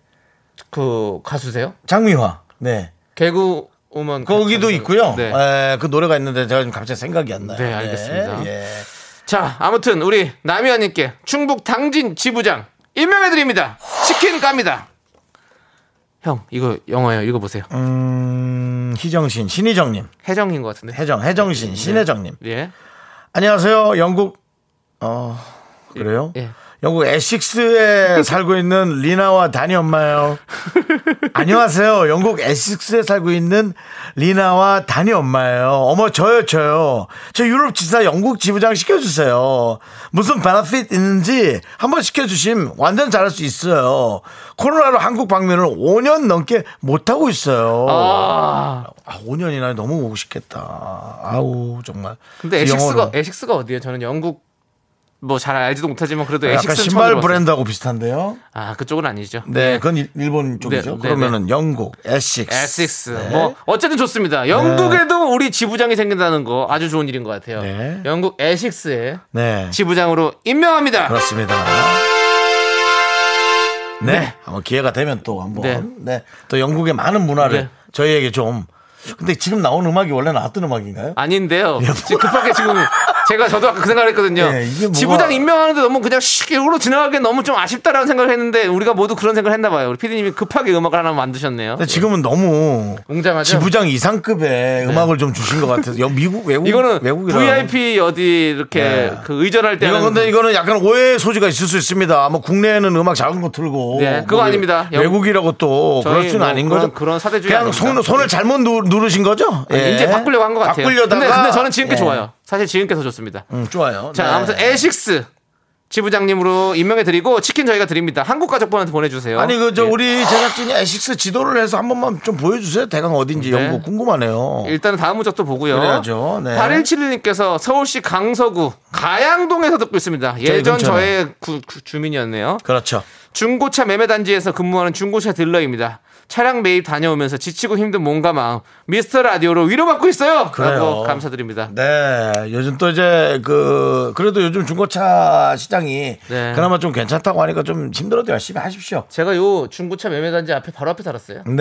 그 가수세요? 장미화. 네. 개그 오면 거기도 있고요. 네. 에, 그 노래가 있는데 제가 지금 갑자기 생각이 안 나요. 네, 알겠습니다. 예. 예. 자, 아무튼 우리 남이와님께 충북 당진 지부장 임명해 드립니다. 치킨 갑니다. 형, 이거 영어예요. 읽어보세요. 희정신, 신희정님. 혜정인 것 같은데. 혜정신, 네. 신혜정님. 예. 안녕하세요. 영국 그래요? 예. 영국 에식스에 살고 있는 리나와 다니 엄마예요. 안녕하세요. 영국 에식스에 살고 있는 리나와 다니 엄마예요. 어머, 저요. 저 유럽 지사 영국 지부장 시켜주세요. 무슨 베네핏 있는지 한번 시켜주시면 완전 잘할 수 있어요. 코로나로 한국 방문을 5년 넘게 못하고 있어요. 5년이나 너무 오고 싶겠다. 아우, 정말. 근데 에식스가 어디예요? 저는 영국. 뭐 잘 알지도 못하지만 그래도 약간 신발 브랜드하고 비슷한데요. 아, 그쪽은 아니죠. 네, 그건 일본 쪽이죠. 네, 그러면은 영국 에식스. 네. 뭐 어쨌든 좋습니다. 영국에도 네. 우리 지부장이 생긴다는 거 아주 좋은 일인 것 같아요. 네. 영국 에식스의 네. 지부장으로 임명합니다. 그렇습니다. 네, 네. 한번 기회가 되면 또 한번 네. 또 영국의 많은 문화를 네. 저희에게 좀. 근데 지금 나온 음악이 원래 나왔던 음악인가요? 아닌데요. 지금 급하게 지금 제가 저도 아까 그 생각을 했거든요. 네, 뭐가... 지부장 임명하는데 너무 그냥 쉽게로 지나가기엔 너무 좀 아쉽다라는 생각을 했는데 우리가 모두 그런 생각을 했나 봐요. 우리 PD님이 급하게 음악을 하나 만드셨네요. 근데 지금은 너무 웅장하죠? 지부장 이상급의 네. 음악을 좀 주신 것 같아서 미국 외국 이거는 외국이라. VIP 어디 이렇게 네. 그 의전할 때는 근데 이거는 약간 오해의 소지가 있을 수 있습니다. 뭐 국내에는 음악 작은 거 틀고 네, 그거 아닙니다. 외국이라고 또 그럴 수는 아닌 거죠. 그런 사대주의 그냥 손을 잘못 누르신 거죠? 예. 이제 바꾸려고 한 것 같아요. 근데 저는 지금께 좋아요. 사실 지금께 더 좋습니다. 좋아요. 자, 네. 아무튼 에식스 지부장님으로 임명해드리고 치킨 저희가 드립니다. 한국 가족분한테 보내주세요. 아니 그 저 예. 우리 제작진이 에식스 지도를 해서 한 번만 좀 보여주세요. 대강 어딘지 네. 영국 궁금하네요. 일단은 다음 문자도 보고요. 그래야죠. 네. 8171님께서 서울시 강서구 가양동에서 듣고 있습니다. 예전 저의 주민이었네요. 그렇죠. 중고차 매매단지에서 근무하는 중고차 딜러입니다. 차량 매입 다녀오면서 지치고 힘든 몸과 마음 미스터라디오로 위로받고 있어요. 그래요. 감사드립니다. 네. 요즘 또 이제 그래도 요즘 중고차 시장이 네. 그나마 좀 괜찮다고 하니까 좀 힘들어도 열심히 하십시오. 제가 요 중고차 매매단지 앞에 바로 앞에 살았어요. 네.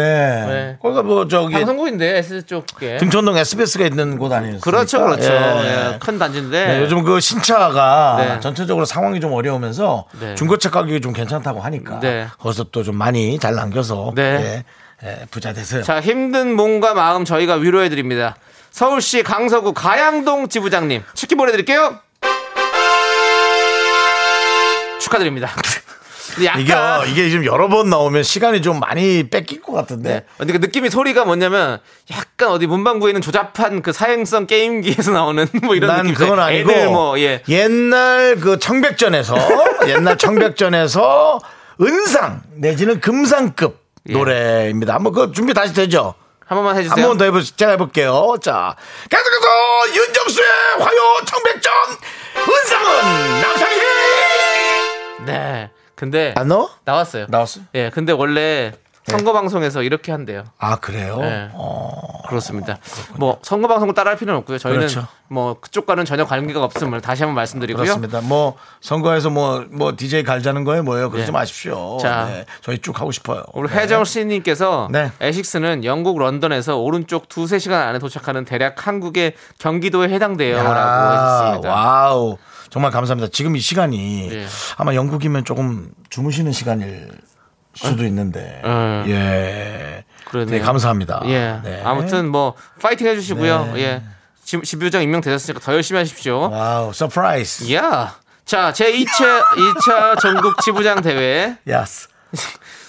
네. 거기가 뭐 저기 방송국인데 S 쪽에 등촌동 SBS가 있는 곳 아니었어요? 그렇죠. 그렇죠. 예. 예. 큰 단지인데 네. 요즘 그 신차가 네. 전체적으로 상황이 좀 어려우면서 네. 중고차 가격이 좀 괜찮다고 하니까 네. 거기서 또 좀 많이 잘 남겨서 네. 예, 예, 부자 되세요. 자, 힘든 몸과 마음 저희가 위로해드립니다. 서울시 강서구 가양동 지부장님 치킨 보내드릴게요. 축하드립니다. 이게 지금 여러 번 나오면 시간이 좀 많이 뺏길 것 같은데. 네. 그러니까 느낌이 소리가 뭐냐면 약간 어디 문방구에 있는 조잡한 그 사행성 게임기에서 나오는 뭐 이런 느낌. 난 그건 아니고 애들 뭐, 예. 옛날 그 청백전에서 옛날 청백전에서 은상 내지는 금상급 예. 노래입니다. 한번 그 준비 다시 되죠? 한 번만 해주세요. 한 번 더 해보세요. 제가 해볼게요. 자, 계속해서 윤정수의 화요 청백전 은상은 남창희. 네. 근데 안 넣어? 나왔어요. 예, 근데 원래 선거 방송에서 이렇게 한대요. 아 그래요? 예. 그렇습니다. 그렇군요. 뭐 선거 방송을 따라할 필요는 없고요. 저희는 그렇죠. 뭐 그쪽과는 전혀 관계가 없음을 다시 한번 말씀드리고요. 그렇습니다. 뭐 선거에서 뭐 DJ 갈자는 거예요, 뭐예요? 그러지 네. 마십시오. 자, 네. 저희 쭉 하고 싶어요. 우리 네. 해정 씨님께서 네. 에식스는 영국 런던에서 오른쪽 2-3시간 안에 도착하는 대략 한국의 경기도에 해당돼요라고 했습니다. 와우. 정말 감사합니다. 지금 이 시간이 예. 아마 영국이면 조금 주무시는 시간일 수도 있는데 예, 네, 감사합니다. 예. 네. 아무튼 뭐 파이팅 해주시고요. 네. 예, 지부장 임명되셨으니까 더 열심히 하십시오. 와우, 서프라이즈. 야, 자, 제 2차 전국 지부장 대회. 예스.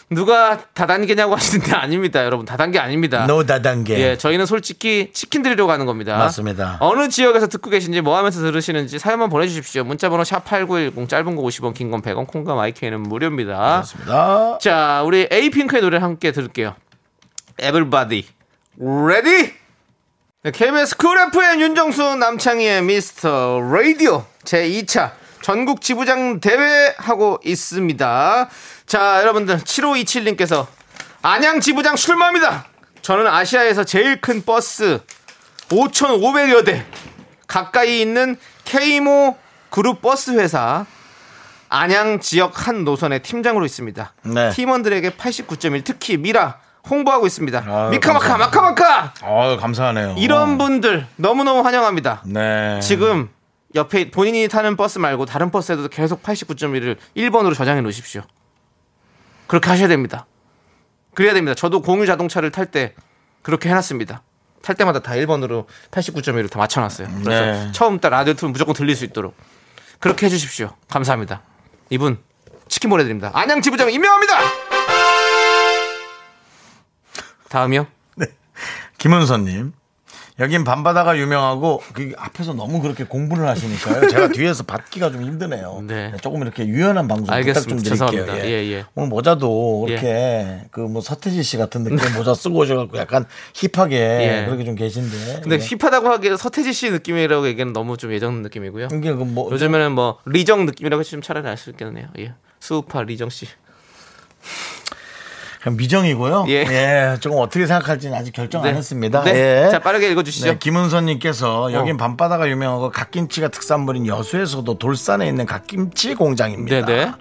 누가 다단계냐고 하시는데 아닙니다, 여러분. 다단계 아닙니다. No 다단계. 예, 저희는 솔직히 치킨 드리려고 하는 겁니다. 맞습니다. 어느 지역에서 듣고 계신지, 뭐 하면서 들으시는지 사연만 보내주십시오. 문자번호 #8910, 짧은 거 50원, 긴 건 100원, 콩과 마이크는 무료입니다. 맞습니다. 자, 우리 에이핑크의 노래를 함께 들을게요. Everybody, ready? KBS 쿨 FM 윤정수 남창희의 미스터 라디오 제 2차 전국 지부장 대회 하고 있습니다. 자, 여러분들 7527님께서 안양 지부장 출마합니다. 저는 아시아에서 제일 큰 버스 5,500여 대 가까이 있는 K모 그룹 버스 회사 안양 지역 한 노선의 팀장으로 있습니다. 네. 팀원들에게 89.1 특히 미라 홍보하고 있습니다. 아유, 미카마카 마카마카. 아유, 감사하네요. 이런 분들 너무너무 환영합니다. 네. 지금 옆에 본인이 타는 버스 말고 다른 버스에도 계속 89.1을 1번으로 저장해 놓으십시오. 그렇게 하셔야 됩니다. 그래야 됩니다. 저도 공유 자동차를 탈 때 그렇게 해놨습니다. 탈 때마다 다 1번으로 89.1로 다 맞춰놨어요. 그래서 네. 처음 딱 라디오 틀면 무조건 들릴 수 있도록 그렇게 해주십시오. 감사합니다. 이분 치킨 보내드립니다. 안양 지부장 임명합니다. 다음이요. 네. 김은선님. 여긴 밤바다가 유명하고 그 앞에서 너무 그렇게 공부를 하시니까요. 제가 뒤에서 받기가 좀 힘드네요. 네. 조금 이렇게 유연한 방송 부탁 좀 드릴게요. 예. 예, 예. 오늘 모자도 이렇게 예. 그 뭐 서태지 씨 같은 느낌 모자 쓰고 오셔갖고 약간 힙하게 예. 그렇게 좀 계신데. 근데 예. 힙하다고 하기에 서태지 씨 느낌이라고 얘기는 너무 좀 예전 느낌이고요. 이게 그 뭐 요즘에는 뭐 리정 느낌이라고 좀 차라리 알 수 있겠네요. 예. 수우파 리정 씨. 미정이고요. 예. 예, 조금 어떻게 생각할지는 아직 결정 안 했습니다. 네. 예. 자, 빠르게 읽어주시죠. 네, 김은선님께서 여긴 밤바다가 유명하고 갓김치가 특산물인 여수에서도 돌산에 있는 갓김치 공장입니다. 네네.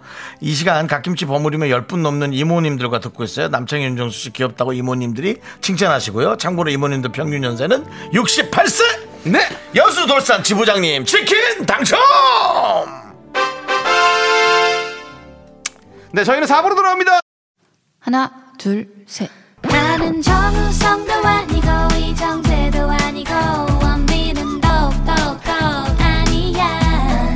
이 시간 갓김치 버무리며 10분 넘는 이모님들과 듣고 있어요. 남창희 윤정수 씨 귀엽다고 이모님들이 칭찬하시고요. 참고로 이모님들 평균 연세는 68세. 네. 여수 돌산 지부장님 치킨 당첨. 네, 저희는 4부로 돌아옵니다. 하나, 둘, 셋. 나는 정우성도 아니고 이정재도 아니고 원빈은 더욱더 아니야.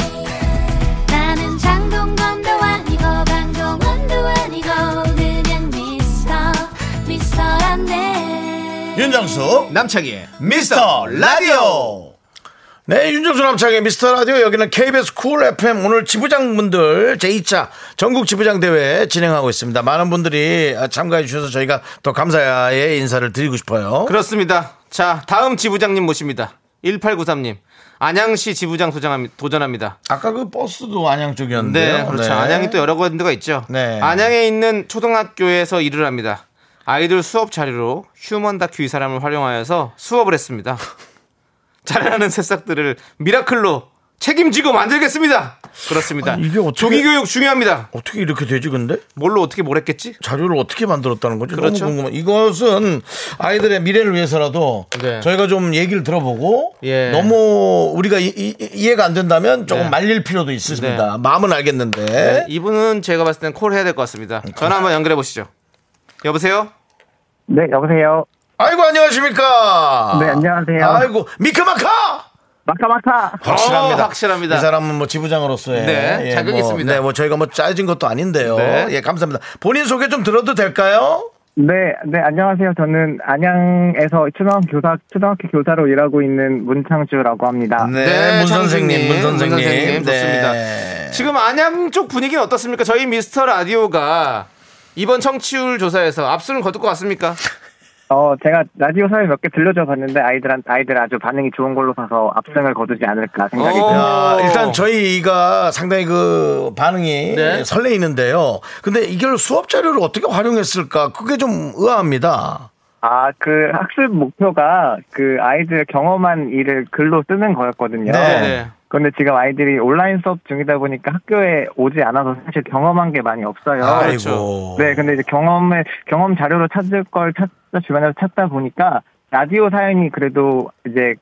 나는 장동건도 아니고 강동원도 아니고 그냥 미스터란데. 윤정수 남창희의 미스터라디오. 네, 윤정수 남창의 미스터라디오. 여기는 KBS 쿨 FM. 오늘 지부장분들 제2차 전국 지부장대회 진행하고 있습니다. 많은 분들이 참가해 주셔서 저희가 더 감사의 인사를 드리고 싶어요. 그렇습니다. 자, 다음 지부장님 모십니다. 1893님. 안양시 지부장 도전합니다. 아까 그 버스도 안양 쪽이었는데요. 네, 그렇죠. 네. 안양이 또 여러 군데가 있죠. 네. 안양에 있는 초등학교에서 일을 합니다. 아이들 수업 자료로 휴먼 다큐 이 사람을 활용하여서 수업을 했습니다. 자라나는 새싹들을 미라클로 책임지고 만들겠습니다. 그렇습니다. 아니, 이게 어떻게, 조기교육 중요합니다. 어떻게 이렇게 되지 근데? 뭘로 어떻게 뭘 했겠지? 자료를 어떻게 만들었다는 거지? 그렇죠. 너무 궁금해. 이것은 아이들의 미래를 위해서라도 네. 저희가 좀 얘기를 들어보고 예. 너무 우리가 이해가 안 된다면 조금 네. 말릴 필요도 있습니다. 네. 마음은 알겠는데 네. 이분은 제가 봤을 땐 콜 해야 될 것 같습니다. 전화 한번 연결해 보시죠. 여보세요? 네 여보세요? 아이고 안녕하십니까? 네 안녕하세요. 아이고 미카마카! 마카마카. 확실합니다. 확실합니다. 이 사람은 뭐 지부장으로서의 네, 예, 자격이 뭐, 있습니다. 네, 뭐 저희가 뭐 짜여진 것도 아닌데요. 네. 예, 감사합니다. 본인 소개 좀 들어도 될까요? 네, 네, 안녕하세요. 저는 안양에서 초등학교 교사로 일하고 있는 문창주라고 합니다. 네, 네 문 선생님. 좋습니다. 네. 지금 안양 쪽 분위기는 어떻습니까? 저희 미스터 라디오가 이번 청취율 조사에서 압승을 거둘 것 같습니까? 제가 라디오 사회 몇 개 들려줘 봤는데 아이들 아주 반응이 좋은 걸로 봐서 압승을 거두지 않을까 생각이 듭니다. 일단 저희가 상당히 그 반응이 네. 설레이는데요. 근데 이걸 수업 자료를 어떻게 활용했을까? 그게 좀 의아합니다. 그 학습 목표가 그 아이들 경험한 일을 글로 쓰는 거였거든요. 네. 그런데 지금 아이들이 온라인 수업 중이다 보니까 학교에 오지 않아서 사실 경험한 게 많이 없어요. 아이고. 네, 근데 이제 경험 자료로 찾을 걸 주변에서 찾다 보니까 라디오 사연이 그래도 이제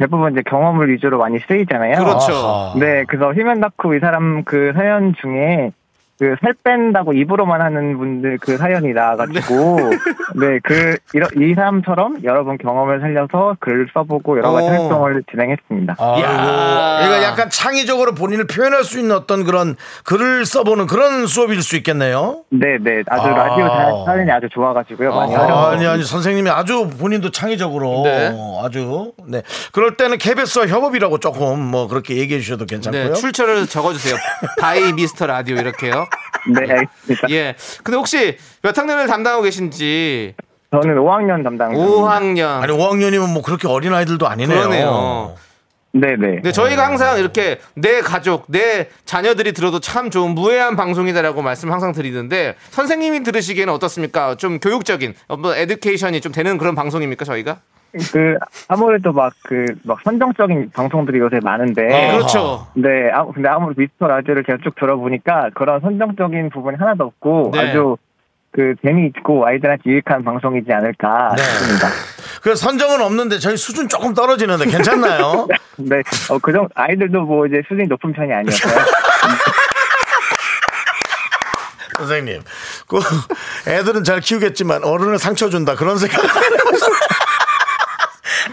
대부분 이제 경험을 위주로 많이 쓰이잖아요. 그렇죠. 아하. 네, 그래서 휴먼다큐 이 사람 그 사연 중에 그 살 뺀다고 입으로만 하는 분들 그 사연이 나와가지고 네 그 이 사람처럼 여러 번 경험을 살려서 글을 써보고 여러 가지 활동을 진행했습니다. 이거 약간 창의적으로 본인을 표현할 수 있는 어떤 그런 글을 써보는 그런 수업일 수 있겠네요. 네네 아주 라디오 사연이 아주 좋아가지고요. 많이 아니 선생님이 아주 본인도 창의적으로 네. 아주 네 그럴 때는 KBS와 협업이라고 조금 뭐 그렇게 얘기해 주셔도 괜찮고요. 네, 출처를 적어주세요. 바이 미스터 라디오 이렇게요. 네, 알겠습니다. 예. 근데 혹시 몇 학년을 담당하고 계신지? 저는 5학년 담당입니다. 5학년. 아니, 5학년이면 뭐 그렇게 어린 아이들도 아니네요. 그러네요. 네네. 근데 저희가 항상 이렇게 내 가족, 내 자녀들이 들어도 참 좋은 무해한 방송이다라고 말씀 항상 드리는데 선생님이 들으시기에는 어떻습니까? 좀 교육적인, 뭐 에듀케이션이 좀 되는 그런 방송입니까, 저희가? 아무래도 막 선정적인 방송들이 요새 많은데. 그렇죠. 네, 근데 아무래도 미스터 라디오를 계속 쭉 들어보니까 그런 선정적인 부분이 하나도 없고 네. 아주 재미있고 아이들한테 유익한 방송이지 않을까 싶습니다. 네. 그 선정은 없는데 저희 수준 조금 떨어지는데 괜찮나요? 네, 그 정도, 아이들도 뭐 이제 수준이 높은 편이 아니었어요. 선생님, 애들은 잘 키우겠지만 어른을 상처 준다 그런 생각.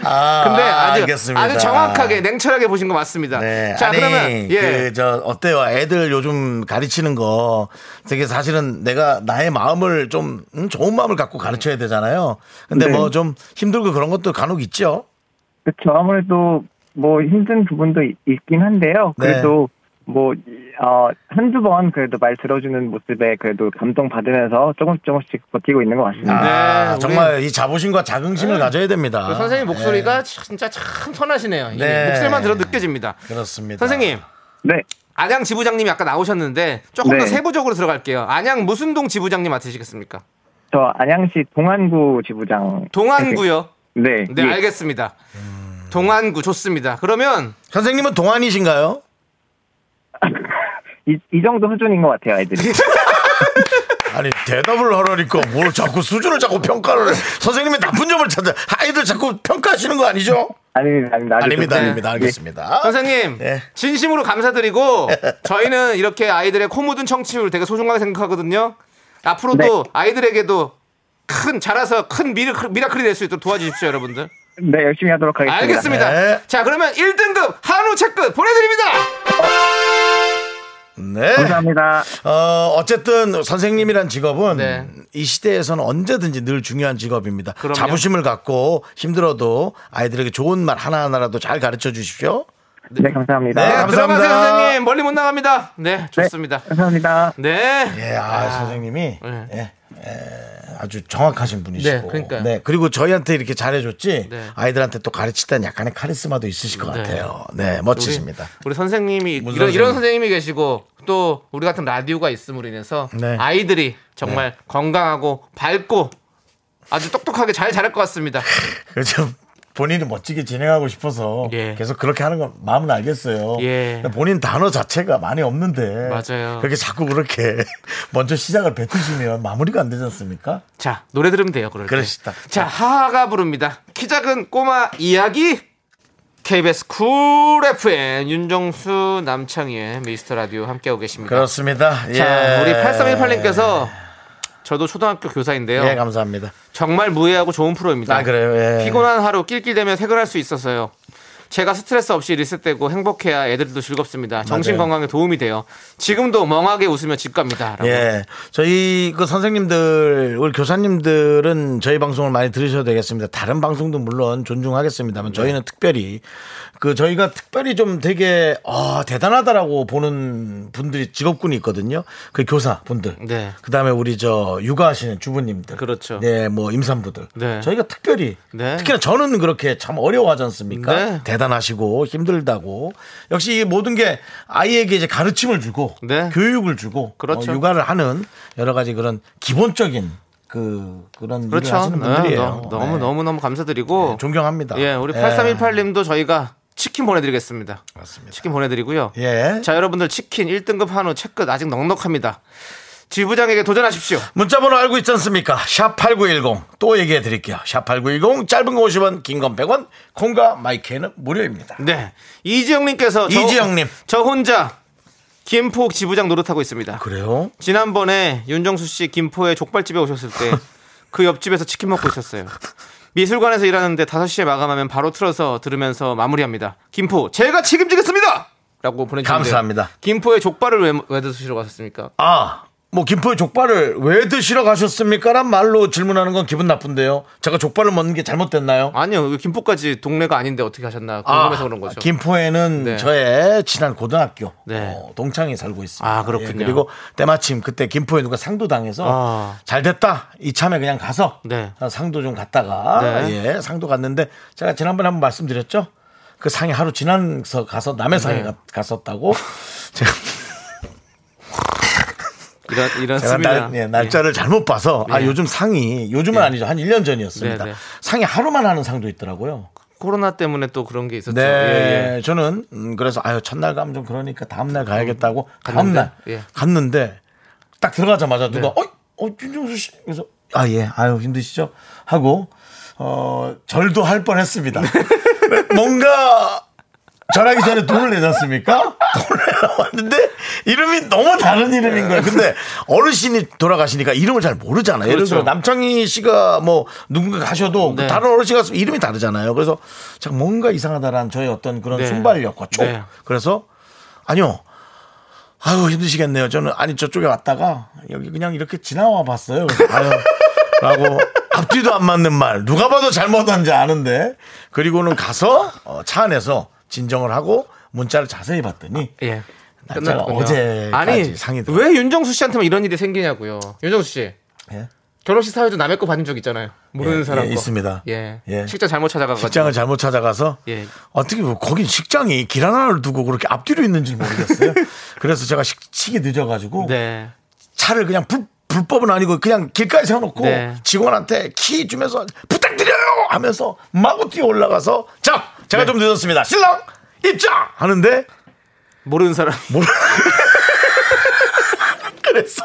근데 아주 정확하게 냉철하게 보신 거 맞습니다. 네. 자, 아니, 그러면 예. 어때요? 애들 요즘 가르치는 거 되게 사실은 내가 나의 마음을 좀 좋은 마음을 갖고 가르쳐야 되잖아요. 근데 네. 뭐 좀 힘들고 그런 것도 간혹 있죠. 그렇죠. 아무래도 뭐 힘든 부분도 있긴 한데요. 그래도 네. 뭐 한두 번 그래도 말 들어주는 모습에 그래도 감동받으면서 조금씩 버티고 있는 것 같습니다. 네, 정말 이 자부심과 자긍심을 가져야 됩니다. 그 선생님 목소리가 진짜 참 선하시네요. 네. 목소리만 들어도 느껴집니다. 그렇습니다. 선생님. 네. 안양 지부장님이 아까 나오셨는데 조금 더 세부적으로 들어갈게요. 안양 무슨 동 지부장님 맡으시겠습니까? 저 안양시 동안구 지부장. 동안구요? 네. 네, 예. 알겠습니다. 동안구 좋습니다. 그러면 선생님은 동안이신가요? 이 정도 수준인 것 같아요, 아이들이. 아니, 대답을 하라니까 뭘 자꾸 수준을 자꾸 평가를 해. 선생님의 나쁜 점을 찾아. 아이들 자꾸 평가하시는 거 아니죠? 아닙니다. 알겠습니다. 네. 선생님, 네. 진심으로 감사드리고 저희는 이렇게 아이들의 코 묻은 청취율 되게 소중하게 생각하거든요. 앞으로도 네. 아이들에게도 자라서 큰 미라클이 될 수 있도록 도와주십시오, 여러분들. 네, 열심히 하도록 하겠습니다. 알겠습니다. 네. 자, 그러면 1등급 한우 책급 보내드립니다. 네. 감사합니다. 어쨌든 선생님이란 직업은 네. 이 시대에서는 언제든지 늘 중요한 직업입니다. 그럼요. 자부심을 갖고 힘들어도 아이들에게 좋은 말 하나하나라도 잘 가르쳐 주십시오. 네, 감사합니다. 네, 감사합니다. 들어가세요, 선생님. 멀리 못 나갑니다. 네, 좋습니다. 네, 감사합니다. 네. 예, 선생님이. 네. 아주 정확하신 분이시고. 네, 네, 그리고 저희한테 이렇게 잘해줬지 네. 아이들한테 또 가르치다는 약간의 카리스마도 있으실 것 같아요. 네, 멋지십니다. 우리 선생님이 이런 선생님이 계시고 또 우리 같은 라디오가 있음으로 인해서 네. 아이들이 정말 건강하고 밝고 아주 똑똑하게 잘 자랄 것 같습니다. 그렇죠. 본인이 멋지게 진행하고 싶어서 예. 계속 그렇게 하는 건 마음은 알겠어요. 예. 본인 단어 자체가 많이 없는데 맞아요. 그렇게 자꾸 그렇게 먼저 시작을 뱉으시면 마무리가 안 되지 않습니까? 자, 노래 들으면 돼요. 그럴 때. 그러시다. 자, 하하가 부릅니다. 키 작은 꼬마 이야기. KBS 쿨 FM 윤정수 남창희의 미스터라디오 함께하고 계십니다. 그렇습니다. 예. 자, 우리 8318님께서 저도 초등학교 교사인데요. 예, 감사합니다. 정말 무해하고 좋은 프로입니다. 아, 그래요? 예. 피곤한 하루 낄낄대며 퇴근할 수 있어서요. 제가 스트레스 없이 리셋되고 행복해야 애들도 즐겁습니다. 정신 맞아요. 건강에 도움이 돼요. 지금도 멍하게 웃으며 집 갑니다. 라고. 예, 저희 그 선생님들, 우리 교사님들은 저희 방송을 많이 들으셔도 되겠습니다. 다른 방송도 물론 존중하겠습니다만 저희는 네. 특별히 그 저희가 특별히 좀 되게 대단하다라고 보는 분들이 직업군이 있거든요. 그 교사분들. 네. 그 다음에 우리 저 육아하시는 주부님들. 그렇죠. 네, 뭐 임산부들. 네. 저희가 특별히 네. 특히나 저는 그렇게 참 어려워하지 않습니까? 네. 대단하시고 힘들다고 역시 이 모든 게 아이에게 이제 가르침을 주고 네. 교육을 주고 그렇죠. 육아를 하는 여러 가지 그런 기본적인 그런 그렇죠. 일을 하시는 분들이에요. 네. 너무 네. 너무 감사드리고 네. 존경합니다. 예, 우리 8318님도 저희가 치킨 보내드리겠습니다. 맞습니다. 치킨 보내드리고요. 예. 자, 여러분들 치킨 1등급 한우 채끝 아직 넉넉합니다. 지부장에게 도전하십시오. 문자번호 알고 있지 않습니까? 샵8910 또 얘기해 드릴게요. 샵8910 짧은 거 50원 긴 건 100원 콩과 마이크는 무료입니다. 네, 이지영님께서 이지영님 저 혼자 김포 지부장 노릇하고 있습니다. 그래요? 지난번에 윤정수씨 김포에 족발집에 오셨을 때 그 옆집에서 치킨 먹고 있었어요. 미술관에서 일하는데 5시에 마감하면 바로 틀어서 들으면서 마무리합니다. 김포 제가 책임지겠습니다 라고 보내주셨는데 감사합니다. 김포에 족발을 왜 드시러 가셨습니까? 뭐 김포에 족발을 왜 드시러 가셨습니까? 란 말로 질문하는 건 기분 나쁜데요. 제가 족발을 먹는 게 잘못됐나요? 아니요. 김포까지 동네가 아닌데 어떻게 가셨나 궁금해서 그런 거죠. 김포에는 네. 저의 친한 고등학교 네. 동창이 살고 있습니다. 아, 그렇군요. 예, 그리고 때마침 그때 김포에 누가 상도 당해서 잘 됐다. 이참에 그냥 가서 네. 상도 좀 갔다가 네. 예, 상도 갔는데 제가 지난번에 한번 말씀드렸죠. 그 상이 하루 지나서 가서 남해상에 네. 갔었다고 제가 이런 제가 날짜를 잘못 봐서 예. 요즘 상이 요즘은 예. 아니죠. 한 1년 전이었습니다. 네네. 상이 하루만 하는 상도 있더라고요. 코로나 때문에 또 그런 게 있었죠. 네, 예, 예. 저는 그래서 첫날 가면 좀 그러니까 다음날 가야겠다고 다음날 예. 갔는데 딱 들어가자마자 누가 네. 윤정수 씨 그래서 예 힘드시죠 하고 절도 할 뻔했습니다. 뭔가 전하기 전에 돈을 내지 않습니까? 돈을 내놨는데 이름이 너무 다른 이름인 거예요. 근데 어르신이 돌아가시니까 이름을 잘 모르잖아요. 그렇죠. 예를 들어 남창희 씨가 뭐 누군가 가셔도 네. 다른 어르신 가서 이름이 다르잖아요. 그래서 참 뭔가 이상하다라는 저의 어떤 그런 네. 순발력과 촉. 네. 그래서 아니요. 힘드시겠네요. 저는 저쪽에 왔다가 여기 그냥 이렇게 지나와 봤어요. 그래서 라고 앞뒤도 안 맞는 말. 누가 봐도 잘못한지 아는데. 그리고는 가서 차 안에서 진정을 하고 문자를 자세히 봤더니 예. 날짜가 어제까지 상이 들어요. 왜 윤정수 씨한테만 이런 일이 생기냐고요. 윤정수 씨 예? 결혼식 사회도 남의 거 받은 적 있잖아요. 모르는 사람 거. 있습니다. 예. 예. 식장 잘못 찾아가서 예. 어떻게 보면 거긴 식장이 길 하나를 두고 그렇게 앞뒤로 있는지 모르겠어요. 그래서 제가 식이 늦어가지고 네. 차를 그냥 불법은 아니고 그냥 길가에 세워놓고 네. 직원한테 키 주면서 부탁드려요 하면서 마구 뛰어 올라가서 자 제가 네. 좀 늦었습니다. 신랑 입장 하는데 모르는 사람 그래서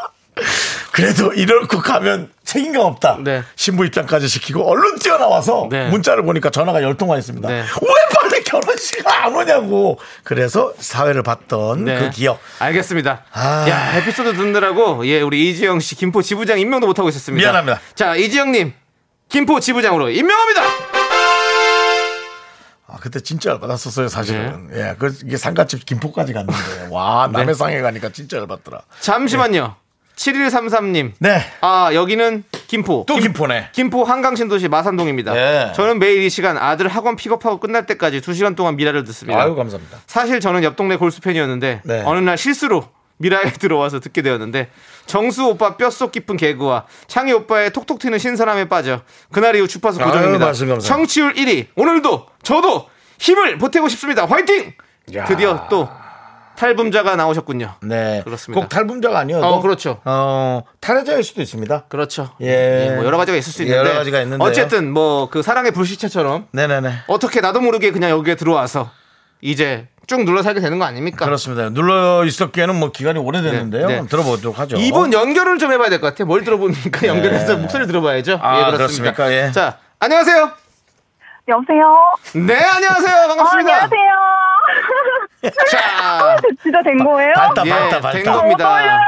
그래도 이럴고 가면 책임감 없다. 네. 신부 입장까지 시키고 얼른 뛰어나와서 네. 문자를 보니까 전화가 10통화 있습니다. 네. 왜 빨리 결혼식 안 오냐고. 그래서 사회를 봤던 그 기억. 알겠습니다. 야, 에피소드 듣느라고 예, 우리 이지영 씨 김포 지부장 임명도 못하고 있었습니다. 미안합니다. 자, 이지영님 김포 지부장으로 임명합니다. 그때 진짜 열받았었어요, 사실은. 네. 예, 이게 상가집 김포까지 갔는데. 와, 남해상에 네. 가니까 진짜 열받더라. 잠시만요. 네. 7133님. 네. 여기는 김포. 또 김포네. 김포 한강신도시 마산동입니다. 네. 저는 매일 이 시간 아들 학원 픽업하고 끝날 때까지 2시간 동안 미라를 듣습니다. 아유, 감사합니다. 사실 저는 옆 동네 골수팬이었는데, 네. 어느 날 실수로 미라에 들어와서 듣게 되었는데, 정수 오빠 뼛속 깊은 개그와 창희 오빠의 톡톡 튀는 신선함에 빠져 그날 이후 주파수 고정입니다. 청취율 1위 오늘도 저도 힘을 보태고 싶습니다. 화이팅! 야. 드디어 또 탈북자가 나오셨군요. 네, 그렇습니다. 꼭 탈북자가 아니어도 그렇죠. 탈북자일 수도 있습니다. 그렇죠. 예, 뭐 여러 가지가 있을 수 있는데 여러 가지가 있는데 어쨌든 뭐 그 사랑의 불시체처럼 네네네 어떻게 나도 모르게 그냥 여기에 들어와서 이제 쭉 눌러 살게 되는 거 아닙니까? 그렇습니다. 눌러 있었기에는 뭐 기간이 오래됐는데요. 네, 네. 들어보도록 하죠. 이번 연결을 좀 해봐야 될 것 같아요. 뭘 들어보니까 네. 연결해서 목소리 들어봐야죠. 아, 예, 그렇습니까? 예. 자, 안녕하세요. 여보세요. 네, 안녕하세요. 반갑습니다. 안녕하세요. 자, 진짜 된 거예요? 밝다. 된 겁니다. 떨려요.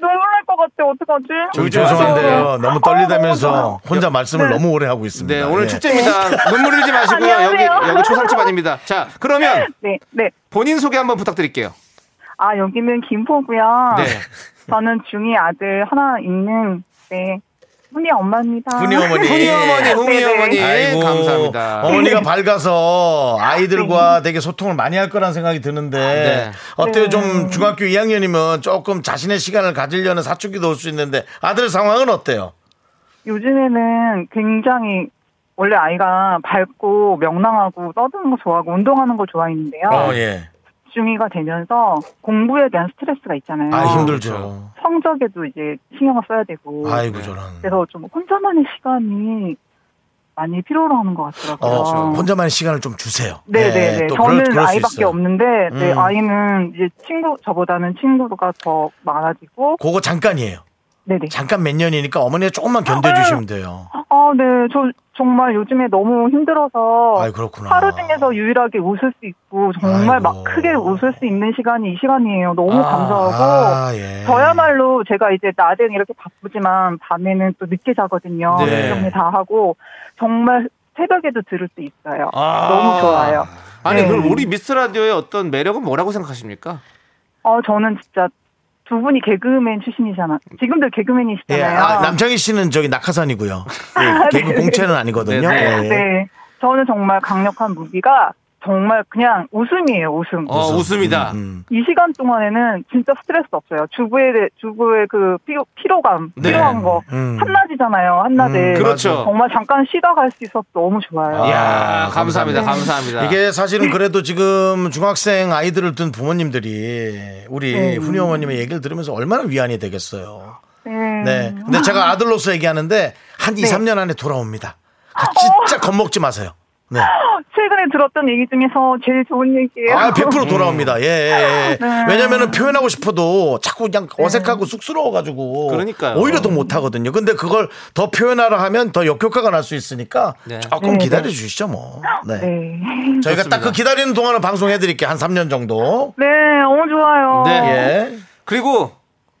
눈물날 것 같아. 어떡하지? 저기 죄송한데요. 너무 떨리다면서 혼자 말씀을 너무 오래 하고 있습니다. 네, 오늘 축제입니다. 눈물 흘리지 마시고요. 여기 초상집 아닙니다. 자, 그러면 네. 본인 소개 한번 부탁드릴게요. 아, 여기는 김포고요. 네. 저는 중2 아들 하나 있는 훈이 엄마입니다. 훈이 어머니. 아이고, 감사합니다. 어머니가 밝아서 아이들과 되게 소통을 많이 할 거란 생각이 드는데 어때요? 좀 중학교 2학년이면 조금 자신의 시간을 가지려는 사춘기도 올 수 있는데 아들 상황은 어때요? 요즘에는 굉장히 원래 아이가 밝고 명랑하고 떠드는 거 좋아하고 운동하는 거 좋아했는데요. 중2가 되면서 공부에 대한 스트레스가 있잖아요. 아, 힘들죠. 성적에도 이제 신경을 써야 되고. 아이고, 저런. 그래서 좀 혼자만의 시간이 많이 필요로 하는 것 같더라고요. 혼자만의 시간을 좀 주세요. 네네네. 저는 아이밖에 없는데, 아이는 이제 저보다는 친구가 더 많아지고. 그거 잠깐이에요. 네네. 잠깐 몇 년이니까 어머니가 조금만 견뎌주시면 돼요. 아, 네. 저 정말 요즘에 너무 힘들어서 하루 중에서 유일하게 웃을 수 있고 정말 막 크게 웃을 수 있는 시간이 이 시간이에요. 너무 감사하고 저야말로 제가 이제 낮에는 이렇게 바쁘지만 밤에는 또 늦게 자거든요. 정리 다 하고 정말 새벽에도 들을 수 있어요. 너무 좋아요. 아니 그럼 우리 미스라디오의 어떤 매력은 뭐라고 생각하십니까? 저는 진짜 두 분이 개그맨 출신이잖아. 지금도 개그맨이시잖아요. 예, 남창희 씨는 저기 낙하산이고요. 개그 공채는 아니거든요. 저는 정말 강력한 무기가 정말 그냥 웃음이에요. 웃음이다. 이 시간 동안에는 진짜 스트레스 없어요. 주부의 그 피로감, 필요한 거 한낮이잖아요. 한낮에 그렇죠. 정말 잠깐 쉬다 갈 수 있어서 너무 좋아요. 이야, 감사합니다. 이게 사실은 그래도 지금 중학생 아이들을 둔 부모님들이 우리 훈이 어머님의 얘기를 들으면서 얼마나 위안이 되겠어요. 네. 근데 제가 아들로서 얘기하는데 한 2, 3년 안에 돌아옵니다. 진짜 겁먹지 마세요. 네. 최근에 들었던 얘기 중에서 제일 좋은 얘기예요. 100% 돌아옵니다. 네. 왜냐면은 표현하고 싶어도 자꾸 그냥 어색하고 쑥스러워가지고. 그러니까요. 오히려 더 못하거든요. 근데 그걸 더 표현하라 하면 더 역효과가 날 수 있으니까 조금 기다려 주시죠, 뭐. 저희가 딱 그 기다리는 동안은 방송해드릴게요. 한 3년 정도. 네, 너무 좋아요. 네. 예. 그리고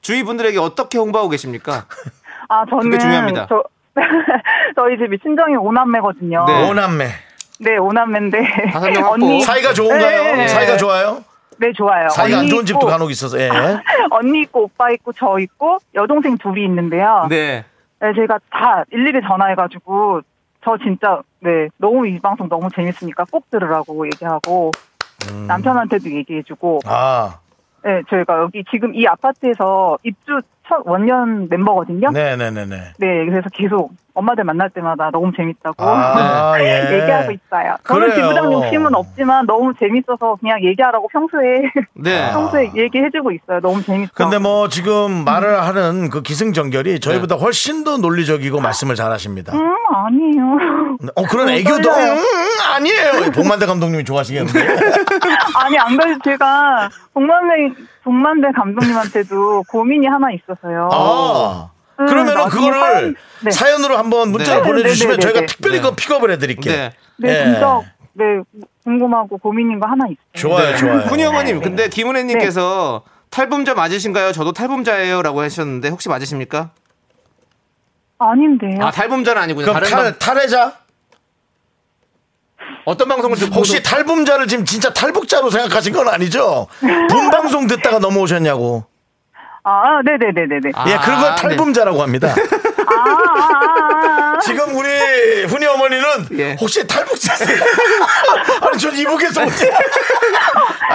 주위 분들에게 어떻게 홍보하고 계십니까? 저는 그게 중요합니다. 저희 집이 친정이 5남매거든요. 네, 5남매. 네, 5남매인데. 언니. 사이가 좋은가요? 네. 사이가 좋아요? 네, 좋아요. 사이가 안 좋은 집도 간혹 있어서, 언니 있고, 오빠 있고, 저 있고, 여동생 둘이 있는데요. 네, 제가 다 일일이 전화해가지고, 저 진짜, 너무 이 방송 너무 재밌으니까 꼭 들으라고 얘기하고, 남편한테도 얘기해주고, 네, 저희가 여기 지금 이 아파트에서 입주 첫 원년 멤버거든요. 네, 그래서 계속 엄마들 만날 때마다 너무 재밌다고 얘기하고 있어요. 저는 지부장 욕심은 없지만 너무 재밌어서 그냥 얘기하라고 평소에 얘기해주고 있어요. 너무 재밌어. 근데 뭐 지금 말을 하는 그 기승전결이 저희보다 훨씬 더 논리적이고 말씀을 잘하십니다. 아니에요. 그런 애교도 아니에요. 복만대 감독님이 좋아하시겠는데요. 아니 안 그래도 제가 복만대 감독님한테도 고민이 하나 있어서요. 그러면은 그거를 사연으로 한번 문자로 보내주시면 저희가 특별히 그 픽업을 해드릴게요. 진짜 궁금하고 고민인 거 하나 있어요. 좋아요. 훈이 어머님, 근데 김은혜님께서 탈북자 맞으신가요? 저도 탈북자예요라고 하셨는데 혹시 맞으십니까? 아닌데요. 탈북자는 아니고요. 그럼 다른 탈해자? 어떤 방송을 듣고 혹시 탈북자를 지금 진짜 탈북자로 생각하신 건 아니죠? 본방송 듣다가 넘어오셨냐고. 네네네네네. 그런 건 탈북자라고 합니다. 지금 우리 훈이 어머니는 혹시 탈북자세요? 아니 전 이북에서 오세요.